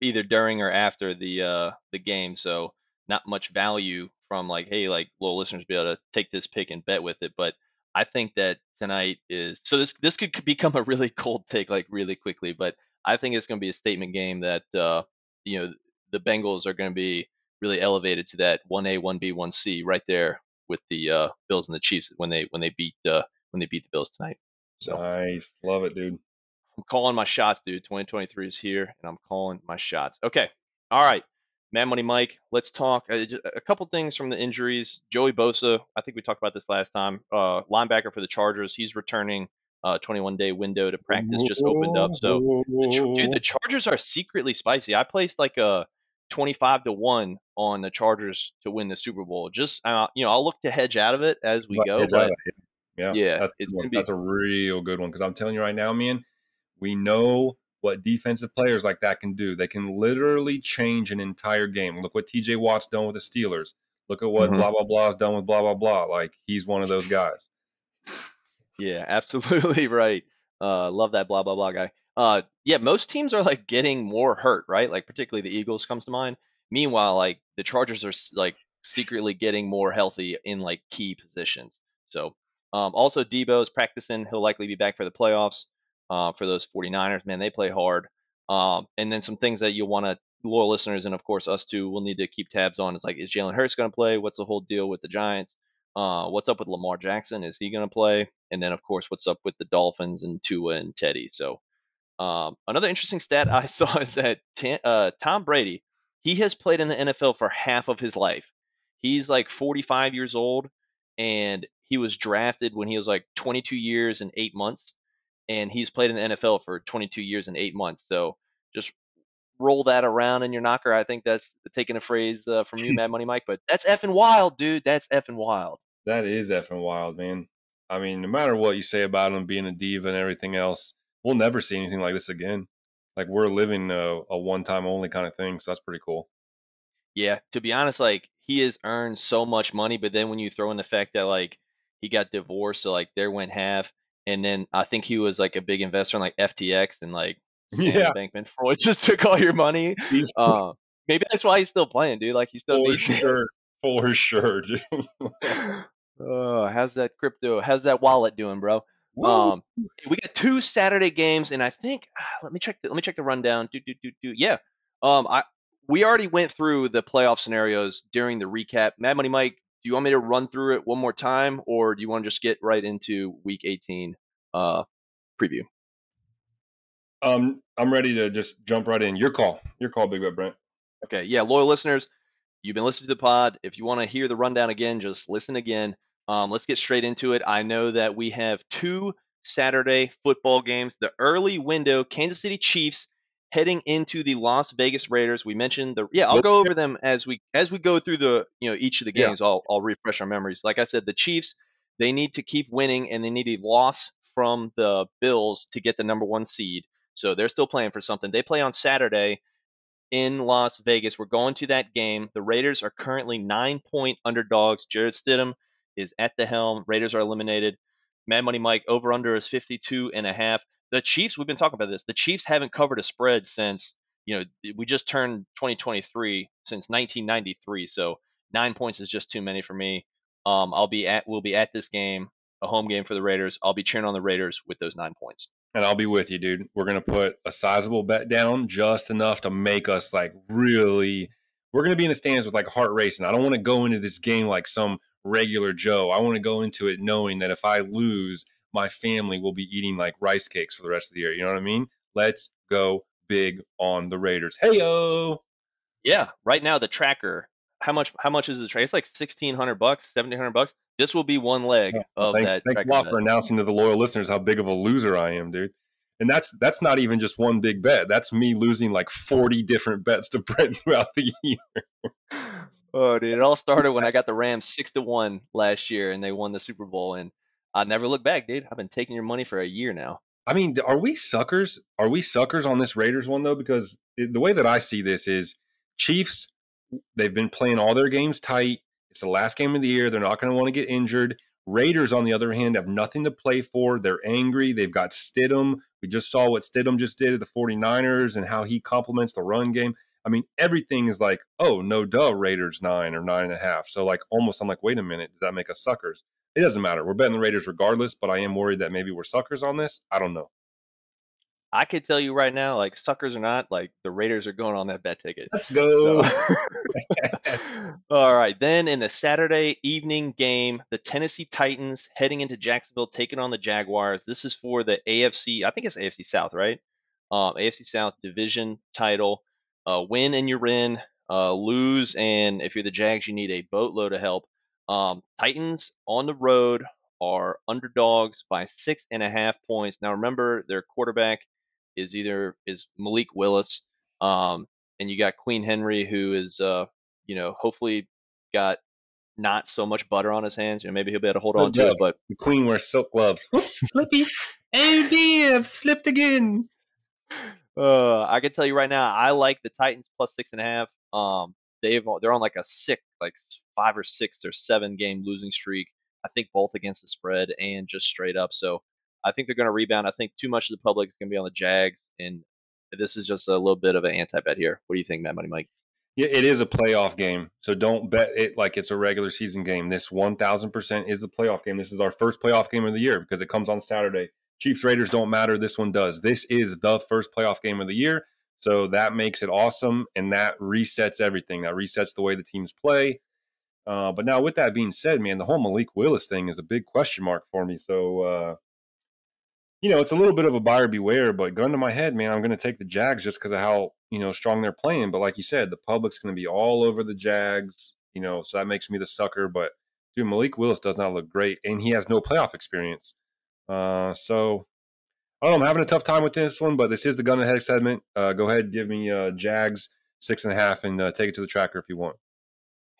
either during or after the uh the game, so not much value from like, hey, like little listeners be able to take this pick and bet with it. But I think that tonight is so this this could become a really cold take like really quickly, but I think it's going to be a statement game that uh you know the Bengals are going to be really elevated to that one A, one B, one C right there with the uh Bills and the Chiefs when they when they beat uh when they beat the Bills tonight. So nice, love it, dude. I'm calling my shots, dude. twenty twenty-three is here, and I'm calling my shots. Okay. All right. Mad Money Mike, let's talk. A, a couple things from the injuries. Joey Bosa, I think we talked about this last time, uh, linebacker for the Chargers. He's returning uh, twenty-one day window to practice just opened up. So, the, dude, the Chargers are secretly spicy. I placed like a twenty-five to one on the Chargers to win the Super Bowl. Just, uh, you know, I'll look to hedge out of it as we go. But yeah, yeah that's, it's gonna be, that's a real good one because I'm telling you right now, man, we know what defensive players like that can do. They can literally change an entire game. Look what T J Watt's done with the Steelers. Look at what mm-hmm. blah, blah, blah's done with blah, blah, blah. Like, he's one of those guys. Yeah, absolutely right. Uh, love that blah, blah, blah guy. Uh, yeah, most teams are, like, getting more hurt, right? Like, particularly the Eagles comes to mind. Meanwhile, like, the Chargers are, like, secretly getting more healthy in, like, key positions. So, um, also, Debo's practicing. He'll likely be back for the playoffs. Uh, for those 49ers, man, they play hard. Um, and then some things that you want to loyal listeners and of course us too will need to keep tabs on. It's like, is Jalen Hurts going to play? What's the whole deal with the Giants? Uh, what's up with Lamar Jackson? Is he going to play? And then of course, what's up with the Dolphins and Tua and Teddy? So um, another interesting stat I saw is that t- uh, Tom Brady, he has played in the N F L for half of his life. He's like forty-five years old, and he was drafted when he was like twenty-two years and eight months. And he's played in the N F L for twenty-two years and eight months. So just roll that around in your knocker. I think that's taking a phrase uh, from you, Mad Money Mike, but that's effing wild, dude. That's effing wild. That is effing wild, man. I mean, no matter what you say about him being a diva and everything else, we'll never see anything like this again. Like, we're living a, a one-time only kind of thing. So that's pretty cool. Yeah. To be honest, like, he has earned so much money, but then when you throw in the fact that like he got divorced, so like there went half. And then I think he was like a big investor in like F T X and like Sam yeah. Bankman-Fried just took all your money. Uh, maybe that's why he's still playing, dude. Like, he still for needs sure, it. for sure, dude. uh, how's that crypto? How's that wallet doing, bro? Woo. Um, we got two Saturday games, and I think let me check. The, let me check the rundown. Do do do do. Yeah. Um, I we already went through the playoff scenarios during the recap. Mad Money Mike, do you want me to run through it one more time, or do you want to just get right into week eighteen uh, preview? Um, I'm ready to just jump right in. Your call. Your call, Big Bet Brent. Okay. Yeah, loyal listeners, you've been listening to the pod. If you want to hear the rundown again, just listen again. Um, let's get straight into it. I know that we have two Saturday football games. The early window, Kansas City Chiefs heading into the Las Vegas Raiders. We mentioned the yeah. I'll go over them as we as we go through the you know each of the games. Yeah. I'll I'll refresh our memories. Like I said, the Chiefs, they need to keep winning, and they need a loss from the Bills to get the number one seed. So they're still playing for something. They play on Saturday in Las Vegas. We're going to that game. The Raiders are currently nine point underdogs. Jared Stidham is at the helm. Raiders are eliminated. Mad Money Mike, over under is fifty-two and a half. The Chiefs, we've been talking about this. The Chiefs haven't covered a spread since, you know, we just turned twenty twenty-three, since nineteen ninety-three. So nine points is just too many for me. Um, I'll be at, we'll be at this game, a home game for the Raiders. I'll be cheering on the Raiders with those nine points. And I'll be with you, dude. We're going to put a sizable bet down, just enough to make us like really, we're going to be in the stands with like heart racing. I don't want to go into this game like some regular Joe. I want to go into it knowing that if I lose, my family will be eating like rice cakes for the rest of the year. You know what I mean? Let's go big on the Raiders. Hey-o. Yeah. Right now, the tracker, how much, how much is the tracker? It's like sixteen hundred bucks, seventeen hundred bucks. This will be one leg yeah. of thanks, that. Thanks a lot for announcing to the loyal listeners how big of a loser I am, dude. And that's, that's not even just one big bet. That's me losing like forty different bets to Brent throughout the year. Oh, dude. It all started when I got the Rams six to one last year and they won the Super Bowl, and I never look back, dude. I've been taking your money for a year now. I mean, are we suckers? Are we suckers on this Raiders one, though? Because it, the way that I see this is Chiefs, they've been playing all their games tight. It's the last game of the year. They're not going to want to get injured. Raiders, on the other hand, have nothing to play for. They're angry. They've got Stidham. We just saw what Stidham just did at the 49ers and how he complements the run game. I mean, everything is like, oh, no, duh, Raiders nine or nine and a half. So, like, almost I'm like, wait a minute. Does that make us suckers? It doesn't matter. We're betting the Raiders regardless, but I am worried that maybe we're suckers on this. I don't know. I could tell you right now, like, suckers or not, like, the Raiders are going on that bet ticket. Let's go. So. All right. Then in the Saturday evening game, the Tennessee Titans heading into Jacksonville, taking on the Jaguars. This is for the A F C. I think it's A F C South, right? Um, A F C South division title. Uh, win and you're in. Uh, lose, and if you're the Jags, you need a boatload of help. Um, Titans on the road are underdogs by six and a half points. Now, remember, their quarterback is either is Malik Willis, um, and you got Queen Henry, who is, uh, you know, hopefully got not so much butter on his hands, and you know, maybe he'll be able to hold so on gloves. to it. But the Queen wears silk gloves. Oops, slippy. Oh dear, I've slipped again. Uh, I can tell you right now, I like the Titans plus six and a half. Um, they've they're on like a sick, like five or six or seven game losing streak. I think both against the spread and just straight up. So I think they're going to rebound. I think too much of the public is going to be on the Jags, and this is just a little bit of an anti-bet here. What do you think, Mad Money Mike? Yeah, it is a playoff game, so don't bet it like it's a regular season game. This one thousand percent is the playoff game. This is our first playoff game of the year because it comes on Saturday. Chiefs Raiders don't matter. This one does. This is the first playoff game of the year. So that makes it awesome, and that resets everything. That resets the way the teams play. Uh, but now with that being said, man, the whole Malik Willis thing is a big question mark for me. So, uh, you know, it's a little bit of a buyer beware, but gun to my head, man, I'm going to take the Jags just because of how, you know, strong they're playing. But like you said, the public's going to be all over the Jags, you know, so that makes me the sucker. But, dude, Malik Willis does not look great, and he has no playoff experience. Uh, so, I don't know, I'm having a tough time with this one, but this is the gun to head segment. Uh, go ahead, give me uh, Jags six and a half, and uh, take it to the tracker if you want.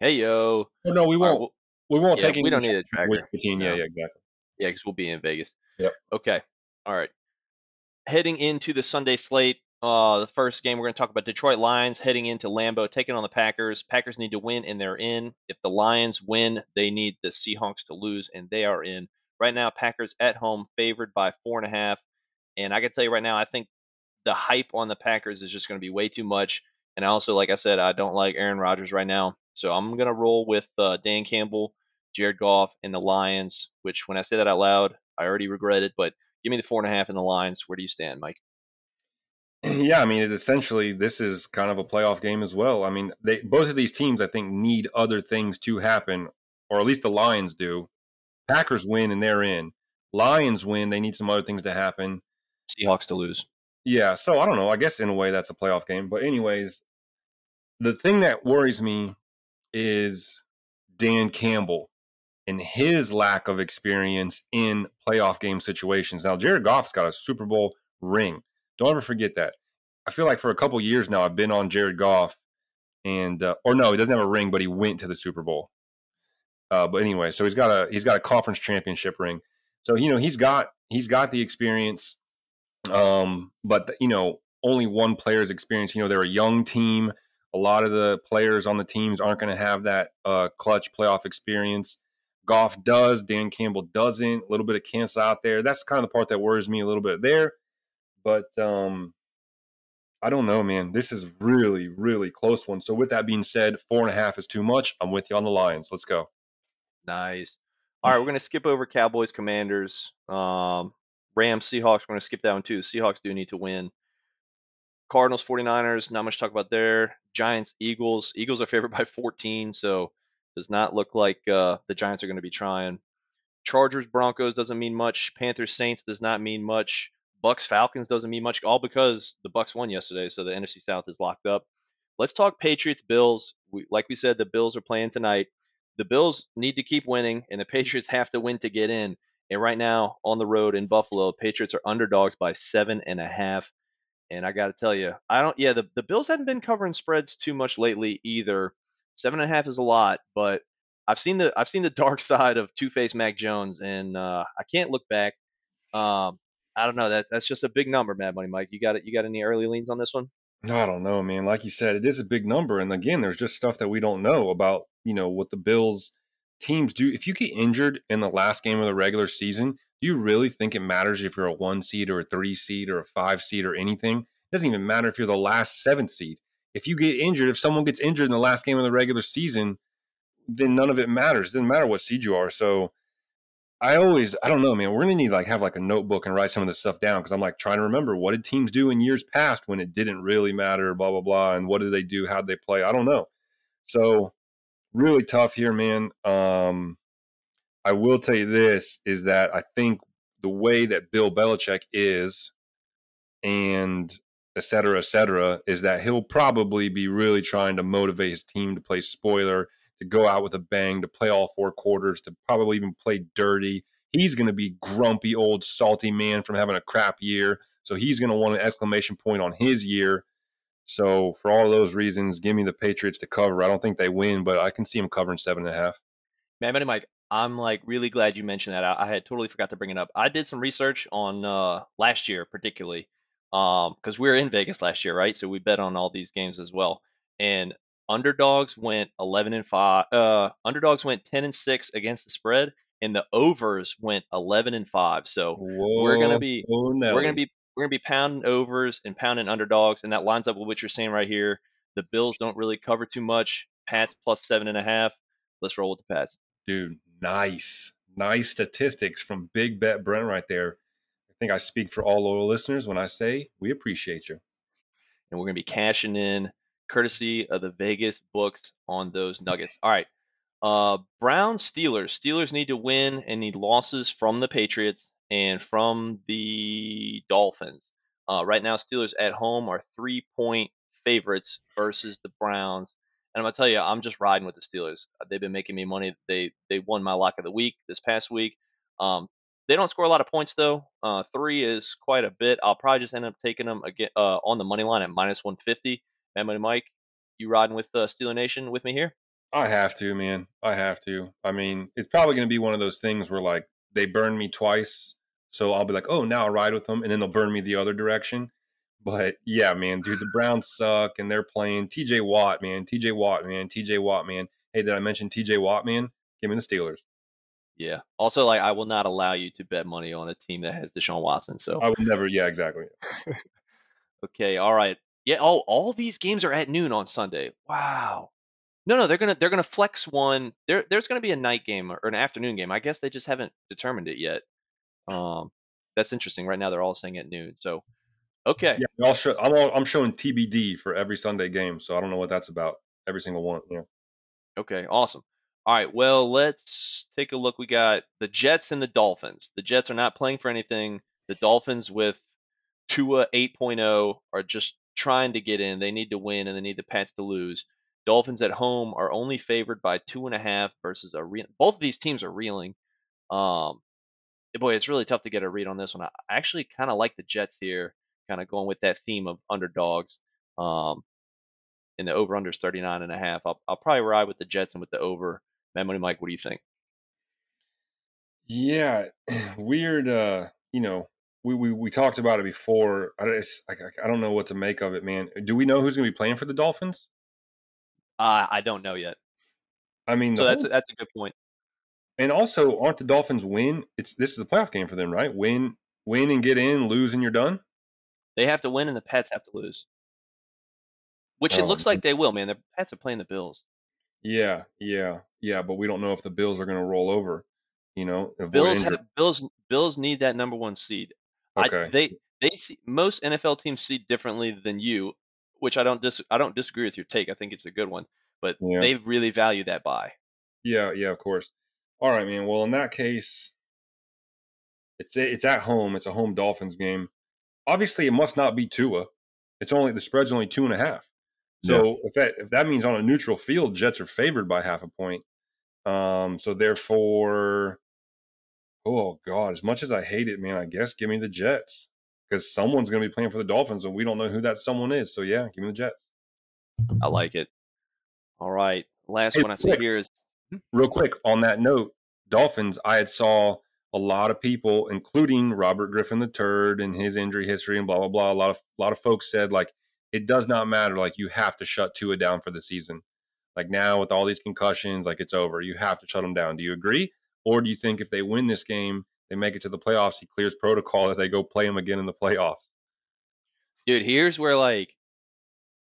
Hey, yo. Oh, no, we won't. Right, we'll, we won't yeah, take it. We don't need a tracker. fifteen, no. Yeah, yeah, exactly. Yeah, because we'll be in Vegas. Yep. Okay. All right. Heading into the Sunday slate, uh, the first game we're going to talk about Detroit Lions heading into Lambeau, taking on the Packers. Packers need to win, and they're in. If the Lions win, they need the Seahawks to lose, and they are in. Right now, Packers at home, favored by four and a half. And I can tell you right now, I think the hype on the Packers is just going to be way too much. And I also, like I said, I don't like Aaron Rodgers right now. So I'm going to roll with uh, Dan Campbell, Jared Goff, and the Lions, which when I say that out loud, I already regret it, but give me the four and a half in the Lions. Where do you stand, Mike? Yeah, I mean, it essentially, this is kind of a playoff game as well. I mean, they both of these teams, I think, need other things to happen, or at least the Lions do. Packers win, and they're in. Lions win, they need some other things to happen. Seahawks to lose. Yeah, so I don't know. I guess in a way that's a playoff game. But anyways, the thing that worries me is Dan Campbell and his lack of experience in playoff game situations. Now, Jared Goff's got a Super Bowl ring. Don't ever forget that. I feel like for a couple years now, I've been on Jared Goff. and uh, Or no, he doesn't have a ring, but he went to the Super Bowl. Uh, but anyway, so he's got a he's got a conference championship ring. So, you know, he's got he's got the experience. Um, but, you know, only one player's experience, you know, they're a young team. A lot of the players on the teams aren't going to have that uh, clutch playoff experience. Goff does, Dan Campbell doesn't, a little bit of cancel out there. That's kind of the part that worries me a little bit there. But um, I don't know, man, this is really, really close one. So with that being said, four and a half is too much. I'm with you on the Lions. Let's go. Nice. All right. We're going to skip over Cowboys, Commanders. Um, Rams, Seahawks, we're going to skip that one too. Seahawks do need to win. Cardinals, 49ers, not much to talk about there. Giants, Eagles. Eagles are favored by fourteen, so does not look like uh, the Giants are going to be trying. Chargers, Broncos doesn't mean much. Panthers, Saints does not mean much. Bucks, Falcons doesn't mean much, all because the Bucks won yesterday, so the N F C South is locked up. Let's talk Patriots, Bills. We, like we said, the Bills are playing tonight. The Bills need to keep winning, and the Patriots have to win to get in. And right now, on the road in Buffalo, Patriots are underdogs by seven and a half. And I got to tell you, I don't, yeah, the, the Bills haven't been covering spreads too much lately either. Seven and a half is a lot, but I've seen the, I've seen the dark side of two-faced Mac Jones, and uh, I can't look back. Um, I don't know. That that's just a big number, Mad Money Mike. You got it. You got any early leans on this one? No, I don't know, man. Like you said, it is a big number. And again, there's just stuff that we don't know about, you know, what the Bills teams do. If you get injured in the last game of the regular season, do you really think it matters if you're a one seed or a three seed or a five seed or anything? It doesn't even matter if you're the last seventh seed. If you get injured, if someone gets injured in the last game of the regular season, then none of it matters. It doesn't matter what seed you are. So I always, I don't know, man, we're going to need to like have like a notebook and write some of this stuff down, because I'm like trying to remember, what did teams do in years past when it didn't really matter, blah, blah, blah. And what did they do? How'd they play? I don't know. So really tough here, man. Um, I will tell you this, is that I think the way that Bill Belichick is and et cetera, et cetera, is that he'll probably be really trying to motivate his team to play spoiler, to go out with a bang, to play all four quarters, to probably even play dirty. He's going to be grumpy old salty man from having a crap year. So he's going to want an exclamation point on his year. So for all those reasons, give me the Patriots to cover. I don't think they win, but I can see them covering seven and a half. Man, Mike, I'm like really glad you mentioned that. I, I had totally forgot to bring it up. I did some research on uh, last year, particularly because um, we were in Vegas last year, right? So we bet on all these games as well. And underdogs went eleven and five. Uh, underdogs went ten and six against the spread, and the overs went eleven and five. So Whoa, we're gonna be, oh no. we're gonna be. We're going to be pounding overs and pounding underdogs, and that lines up with what you're saying right here. The Bills don't really cover too much. Pats plus seven and a half. Let's roll with the Pats. Dude, nice. Nice statistics from Big Bet Brent right there. I think I speak for all loyal listeners when I say we appreciate you. and we're going to be cashing in courtesy of the Vegas books on those Nuggets. All right. Uh, Brown Steelers. Steelers need to win and need losses from the Patriots and from the Dolphins. Uh, right now, Steelers at home are three-point favorites versus the Browns. And I'm going to tell you, I'm just riding with the Steelers. They've been making me money. They they won my lock of the week this past week. Um, they don't score a lot of points, though. Uh, three is quite a bit. I'll probably just end up taking them again uh, on the money line at minus one fifty. Mad Money Mike, you riding with uh, Steeler Nation with me here? I have to, man. I have to. I mean, it's probably going to be one of those things where, like, they burn me twice. So I'll be like, oh, now I'll ride with them. And then they'll burn me the other direction. But, yeah, man, dude, the Browns suck, and they're playing T J Watt, man, T J Watt, man, T J Watt, man. Hey, did I mention T J Watt, man? Give me the Steelers. Yeah. Also, like, I will not allow you to bet money on a team that has Deshaun Watson. So I would never. Yeah, exactly. Okay. All right. Yeah. Oh, all these games are at noon on Sunday. Wow. No, no, they're gonna they're gonna flex one. There, there's gonna be a night game or an afternoon game. I guess they just haven't determined it yet. Um, that's interesting. Right now, they're all saying at noon. So. Okay. Yeah, I'll show, I'm, all, I'm showing T B D for every Sunday game, so I don't know what that's about. Every single one. Yeah. Okay, awesome. All right, well, let's take a look. We got the Jets and the Dolphins. The Jets are not playing for anything. The Dolphins with Tua eight point oh are just trying to get in. They need to win, and they need the Pats to lose. Dolphins at home are only favored by two point five versus a real. Both of these teams are reeling. Um, boy, it's really tough to get a read on this one. I actually kind of like the Jets here. Kind of going with that theme of underdogs, um, and the over-under is thirty-nine and a half. I'll, I'll probably ride with the Jets and with the over. Mad Money Mike, what do you think? Yeah, weird. Uh, you know, we, we we talked about it before. I just, I, I don't know what to make of it, man. Do we know who's going to be playing for the Dolphins? Uh, I don't know yet. I mean, so that's whole, a, that's a good point. And also, aren't the Dolphins win? It's this is a playoff game for them, right? Win, win, and get in. Lose, and you're done. They have to win, and the Pats have to lose, which it um, looks like they will, man. The Pats are playing the Bills. Yeah, yeah, yeah, but we don't know if the Bills are going to roll over, you know. Bills have, Bills Bills need that number one seed. Okay. I, they they see, most N F L teams seed differently than you, which I don't dis, I don't disagree with your take. I think it's a good one, but yeah. They really value that buy. Yeah, yeah, of course. All right, man. Well, in that case, it's it's at home. It's a home Dolphins game. Obviously, it must not be Tua. It's only the spread's only two and a half. So yeah. if that if that means on a neutral field, Jets are favored by half a point. Um, so therefore, oh God, as much as I hate it, man, I guess give me the Jets because someone's going to be playing for the Dolphins, and we don't know who that someone is. So yeah, give me the Jets. I like it. All right, last hey, one I see quick, here is real quick on that note, Dolphins. I had saw. A lot of people, including Robert Griffin the Third and his injury history and blah, blah, blah. A lot of a lot of folks said, like, it does not matter. Like, you have to shut Tua down for the season. Like, now with all these concussions, like, it's over. You have to shut him down. Do you agree? Or do you think if they win this game, they make it to the playoffs, he clears protocol that they go play him again in the playoffs? Dude, here's where, like,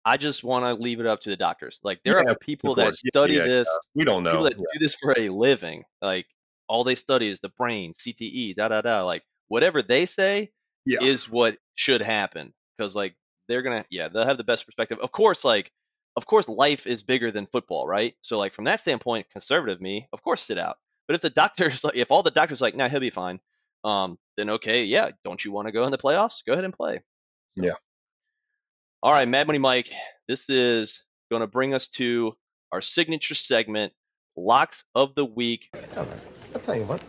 I just want to leave it up to the doctors. Like, there yeah, are people that study yeah, yeah, this. Yeah. We don't know. People that yeah. do this for a living. Like, all they study is the brain, C T E, da, da, da. Like, whatever they say yeah. is what should happen. Because, like, they're going to, yeah, they'll have the best perspective. Of course, like, of course, life is bigger than football, right? So, like, from that standpoint, conservative me, of course, sit out. But if the doctors, like, if all the doctors are like, nah, he'll be fine, um, then okay, yeah, don't you want to go in the playoffs? Go ahead and play. So, yeah. All right, Mad Money Mike, this is going to bring us to our signature segment, Locks of the Week. I'll tell you what.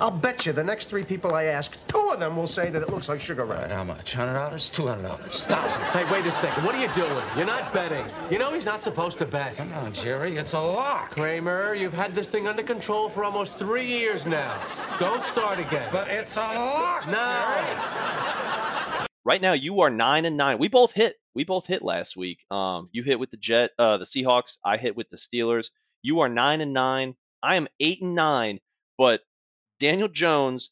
I'll bet you the next three people I ask, two of them will say that it looks like Sugar Ray. Right, how much? one hundred dollars? two hundred dollars? one thousand dollars? Hey, wait a second. What are you doing? You're not betting. You know he's not supposed to bet. Come on, Jerry. It's a lock. Kramer, you've had this thing under control for almost three years now. Don't start again. But it's a lock, no. Jerry. Right now, you are nine and nine. We both hit. We both hit last week. Um, you hit with the Jet, uh, the Seahawks. I hit with the Steelers. You are nine and nine. I am eight and nine. But Daniel Jones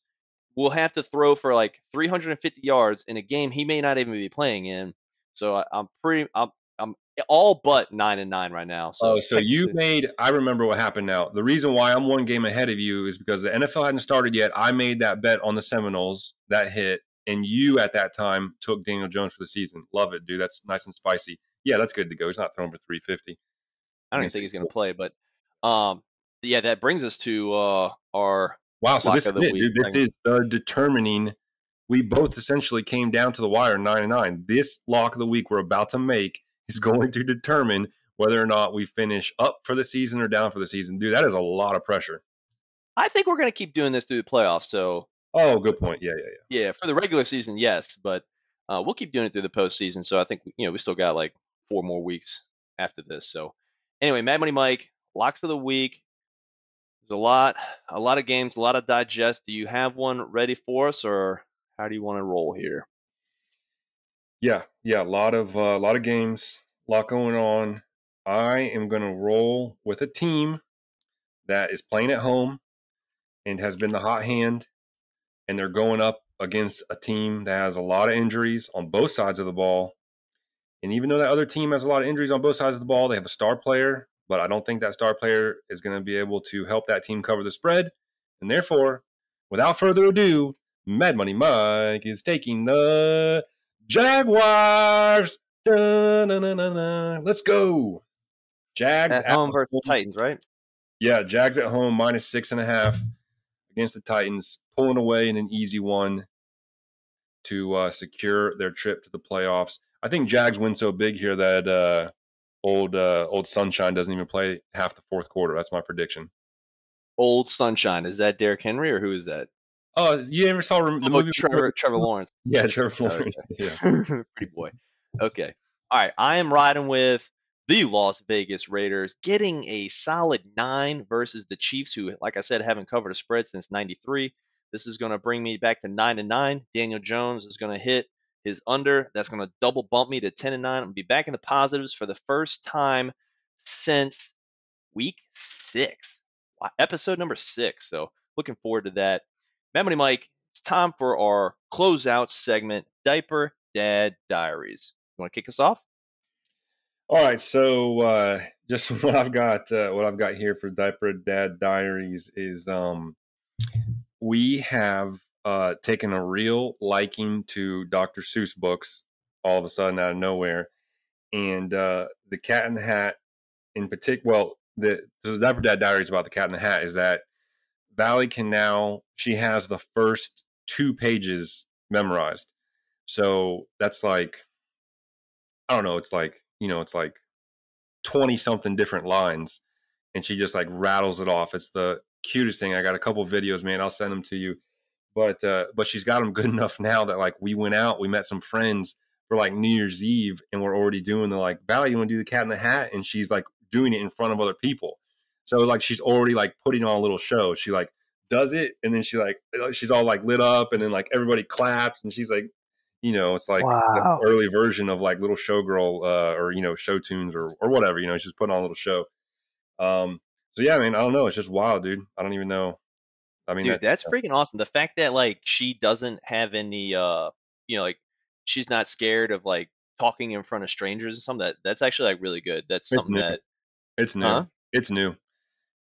will have to throw for like three hundred fifty yards in a game he may not even be playing in. So I, I'm pretty, I'm, I'm all but nine and nine right now. So, oh, so you made, I remember what happened now. The reason why I'm one game ahead of you is because the N F L hadn't started yet. I made that bet on the Seminoles that hit. And you at that time took Daniel Jones for the season. Love it, dude. That's nice and spicy. Yeah, that's good to go. He's not throwing for three fifty. I don't even think he's going to play, but um, yeah, that brings us to uh, our wow. So this is it, dude. This is the determining. We both essentially came down to the wire, nine and nine. This lock of the week we're about to make is going to determine whether or not we finish up for the season or down for the season. Dude, that is a lot of pressure. I think we're going to keep doing this through the playoffs. So. Oh, good point. Yeah, yeah, yeah. Yeah, for the regular season, yes, but uh, we'll keep doing it through the postseason. So I think you know we still got like four more weeks after this. So anyway, Mad Money Mike, locks of the week. There's a lot, a lot of games, a lot of digest. Do you have one ready for us, or how do you want to roll here? Yeah, yeah, a lot of a uh, lot of games, a lot going on. I am going to roll with a team that is playing at home and has been the hot hand. And they're going up against a team that has a lot of injuries on both sides of the ball. And even though that other team has a lot of injuries on both sides of the ball, they have a star player, but I don't think that star player is going to be able to help that team cover the spread. And therefore, without further ado, Mad Money Mike is taking the Jaguars. Da-na-na-na-na. Let's go. Jags at home versus the Titans, right? Yeah, Jags at home, minus six and a half against the Titans. Pulling away in an easy one to uh, secure their trip to the playoffs. I think Jags win so big here that uh, old uh, old Sunshine doesn't even play half the fourth quarter. That's my prediction. Old Sunshine, is that Derrick Henry or who is that? Oh, uh, you ever saw the oh, movie? Trevor, Trevor Lawrence. Yeah, Trevor Lawrence. Yeah, pretty boy. Okay, all right. I am riding with the Las Vegas Raiders, getting a solid nine versus the Chiefs, who, like I said, haven't covered a spread since ninety-three. This is going to bring me back to nine and nine. Daniel Jones is going to hit his under. That's going to double bump me to ten and nine. I'm going to be back in the positives for the first time since week six, episode number six. So looking forward to that. Mad Money Mike, it's time for our closeout segment, Diaper Dad Diaries. You want to kick us off? All right. So uh, just what I've got, uh, what I've got here for Diaper Dad Diaries is. Um, We have uh, taken a real liking to Doctor Seuss books all of a sudden out of nowhere. And uh, the Cat in the Hat in particular, well, the, the Diaper Dad Diaries about the Cat in the Hat is that Valley can now, she has the first two pages memorized. So that's like, I don't know, it's like, you know, it's like twenty something different lines. And she just like rattles it off. It's the cutest thing. I got a couple videos, man. I'll send them to you. But uh, but she's got them good enough now that like we went out, we met some friends for like New Year's Eve, and we're already doing the like, Valley, you want to do the Cat in the Hat? And she's like doing it in front of other people. So like she's already like putting on a little show. She like does it, and then she like she's all like lit up, and then like everybody claps, and she's like, you know, it's like wow. The early version of like little showgirl uh, or you know show tunes or or whatever. You know, she's putting on a little show. Um. So, yeah, I mean, I don't know. It's just wild, dude. I don't even know. I mean, dude, that's, that's freaking awesome. The fact that, like, she doesn't have any, uh, you know, like, she's not scared of, like, talking in front of strangers and something. That, that's actually, like, really good. That's something it's that. It's new. Huh? It's new.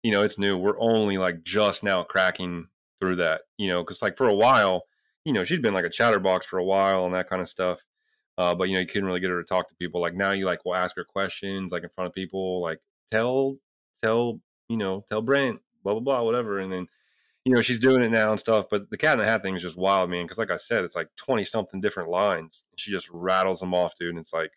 You know, it's new. We're only, like, just now cracking through that, you know, because, like, for a while, you know, she's been, like, a chatterbox for a while and that kind of stuff. Uh, but, you know, you couldn't really get her to talk to people. Like, now you, like, will ask her questions, like, in front of people. Like, tell, tell. you know, tell Brent, blah, blah, blah, whatever. And then, you know, she's doing it now and stuff. But the Cat in the Hat thing is just wild, man. Because like I said, it's like twenty something different lines. She just rattles them off, dude. And it's like.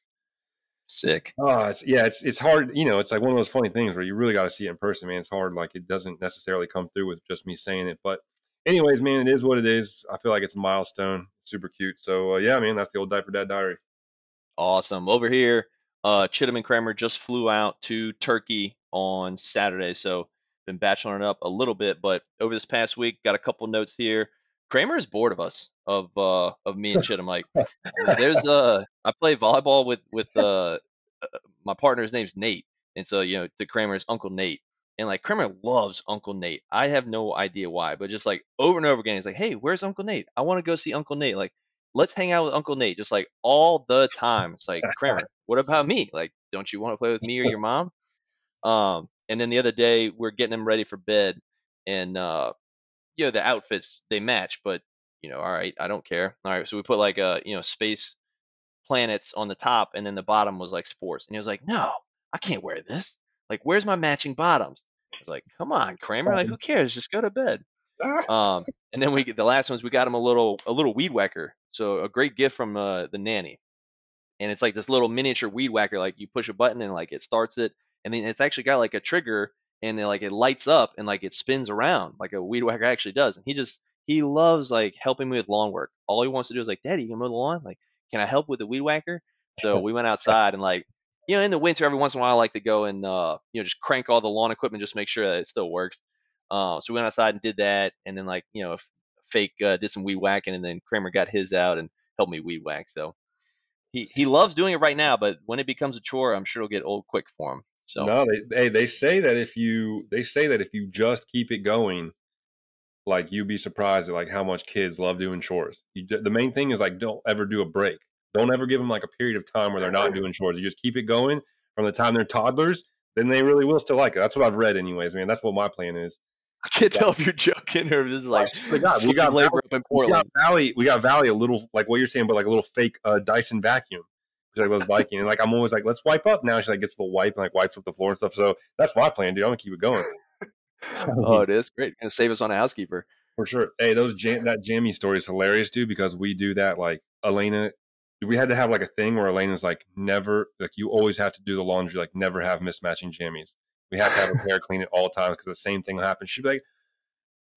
Sick. Oh, it's, yeah, it's it's hard. You know, it's like one of those funny things where you really got to see it in person, man. It's hard. Like it doesn't necessarily come through with just me saying it. But anyways, man, it is what it is. I feel like it's a milestone. Super cute. So, uh, yeah, man, that's the old Diaper Dad Diary. Awesome. Over here, uh, Chittum and Kramer just flew out to Turkey on Saturday, so been bacheloring up a little bit, but over this past week got a couple notes here. Kramer is bored of us, of uh of me and shit. I'm like, there's uh I play volleyball with with uh my partner's name's Nate, and so you know to Kramer's Uncle Nate, and like Kramer loves Uncle Nate. I have no idea why, but just like over and over again he's like, hey, where's Uncle Nate? I want to go see Uncle Nate. Like, let's hang out with Uncle Nate, just like all the time. It's like, Kramer, what about me? Like, don't you want to play with me or your mom? Um, and then the other day we're getting them ready for bed, and, uh, you know, the outfits, they match, but you know, all right, I don't care. All right. So we put like a, you know, space planets on the top, and then the bottom was like sports. And he was like, no, I can't wear this. Like, where's my matching bottoms? I was like, come on, Kramer. Like, who cares? Just go to bed. um, and then we get the last ones. We got him a little, a little weed whacker. So a great gift from uh, the nanny. And it's like this little miniature weed whacker. Like you push a button and like it starts it. And then it's actually got like a trigger, and then like it lights up and like it spins around like a weed whacker actually does. And he just, he loves like helping me with lawn work. All he wants to do is like, Daddy, you can mow the lawn? Like, can I help with the weed whacker? So we went outside and like, you know, in the winter, every once in a while, I like to go and, uh, you know, just crank all the lawn equipment, just make sure that it still works. Uh, so we went outside and did that. And then like, you know, fake uh, did some weed whacking, and then Kramer got his out and helped me weed whack. So he, he loves doing it right now, but when it becomes a chore, I'm sure it'll get old quick for him. So no, they, they, they say that if you, they say that if you just keep it going, like you'd be surprised at like how much kids love doing chores. You, the main thing is like, don't ever do a break. Don't ever give them like a period of time where they're not doing chores. You just keep it going from the time they're toddlers, then they really will still like it. That's what I've read anyways, man. That's what my plan is. I can't yeah. tell if you're joking or if this is like, oh, we got, we got labor Valley, up in Portland. We got Valley, we got Valley a little, like what you're saying, but like a little fake uh, Dyson vacuum. She's like, let's Viking. And like, I'm always like, let's wipe up now. She like gets the wipe and like wipes up the floor and stuff. So that's my plan, dude. I'm gonna keep it going. Oh, it is great. It's gonna save us on a housekeeper for sure. Hey, those jam- that jammy story is hilarious, dude, because we do that. Like Elena, we had to have like a thing where Elena's like, never, like you always have to do the laundry, like never have mismatching jammies. We have to have a pair clean at all times because the same thing will happen. She'd be like,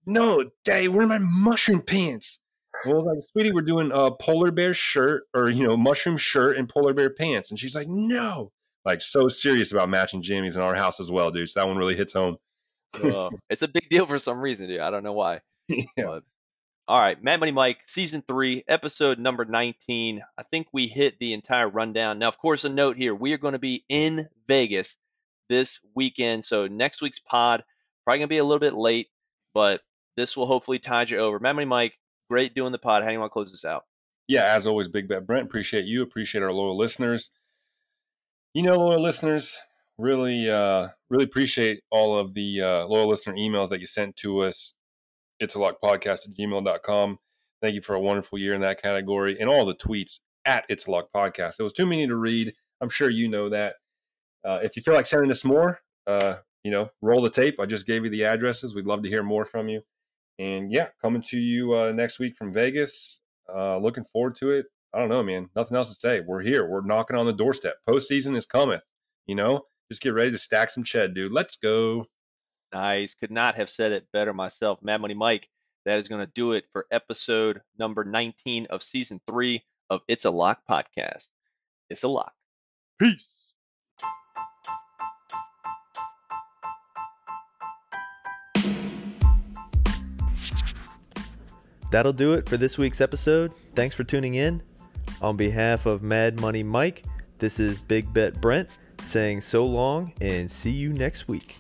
no, Daddy, where are my mushroom pants? Well, like, sweetie, we're doing a polar bear shirt or, you know, mushroom shirt and polar bear pants. And she's like, no, like so serious about matching jammies in our house as well, dude. So that one really hits home. uh, it's a big deal for some reason, dude. I don't know why. Yeah. But, all right. Mad Money Mike, season three, episode number nineteen. I think we hit the entire rundown. Now, of course, a note here. We are going to be in Vegas this weekend. So next week's pod, probably going to be a little bit late, but this will hopefully tide you over. Mad Money Mike, great doing the pod. How do you want to close this out? Yeah, as always, Big Bet Brent, appreciate you. Appreciate our loyal listeners. You know, loyal listeners, really, uh, really appreciate all of the uh, loyal listener emails that you sent to us. It's a Lock Podcast at gmail dot com. Thank you for a wonderful year in that category. And all the tweets at It's a Lock Podcast. It was too many to read. I'm sure you know that. Uh, if you feel like sending us more, uh, you know, roll the tape. I just gave you the addresses. We'd love to hear more from you. And yeah, coming to you uh, next week from Vegas. Uh, looking forward to it. I don't know, man. Nothing else to say. We're here. We're knocking on the doorstep. Postseason is cometh. You know, just get ready to stack some ched, dude. Let's go. Nice. Could not have said it better myself. Mad Money Mike, that is going to do it for episode number nineteen of season three of It's a Lock Podcast. It's a Lock. Peace. That'll do it for this week's episode. Thanks for tuning in. On behalf of Mad Money Mike, this is Big Bet Brent saying so long and see you next week.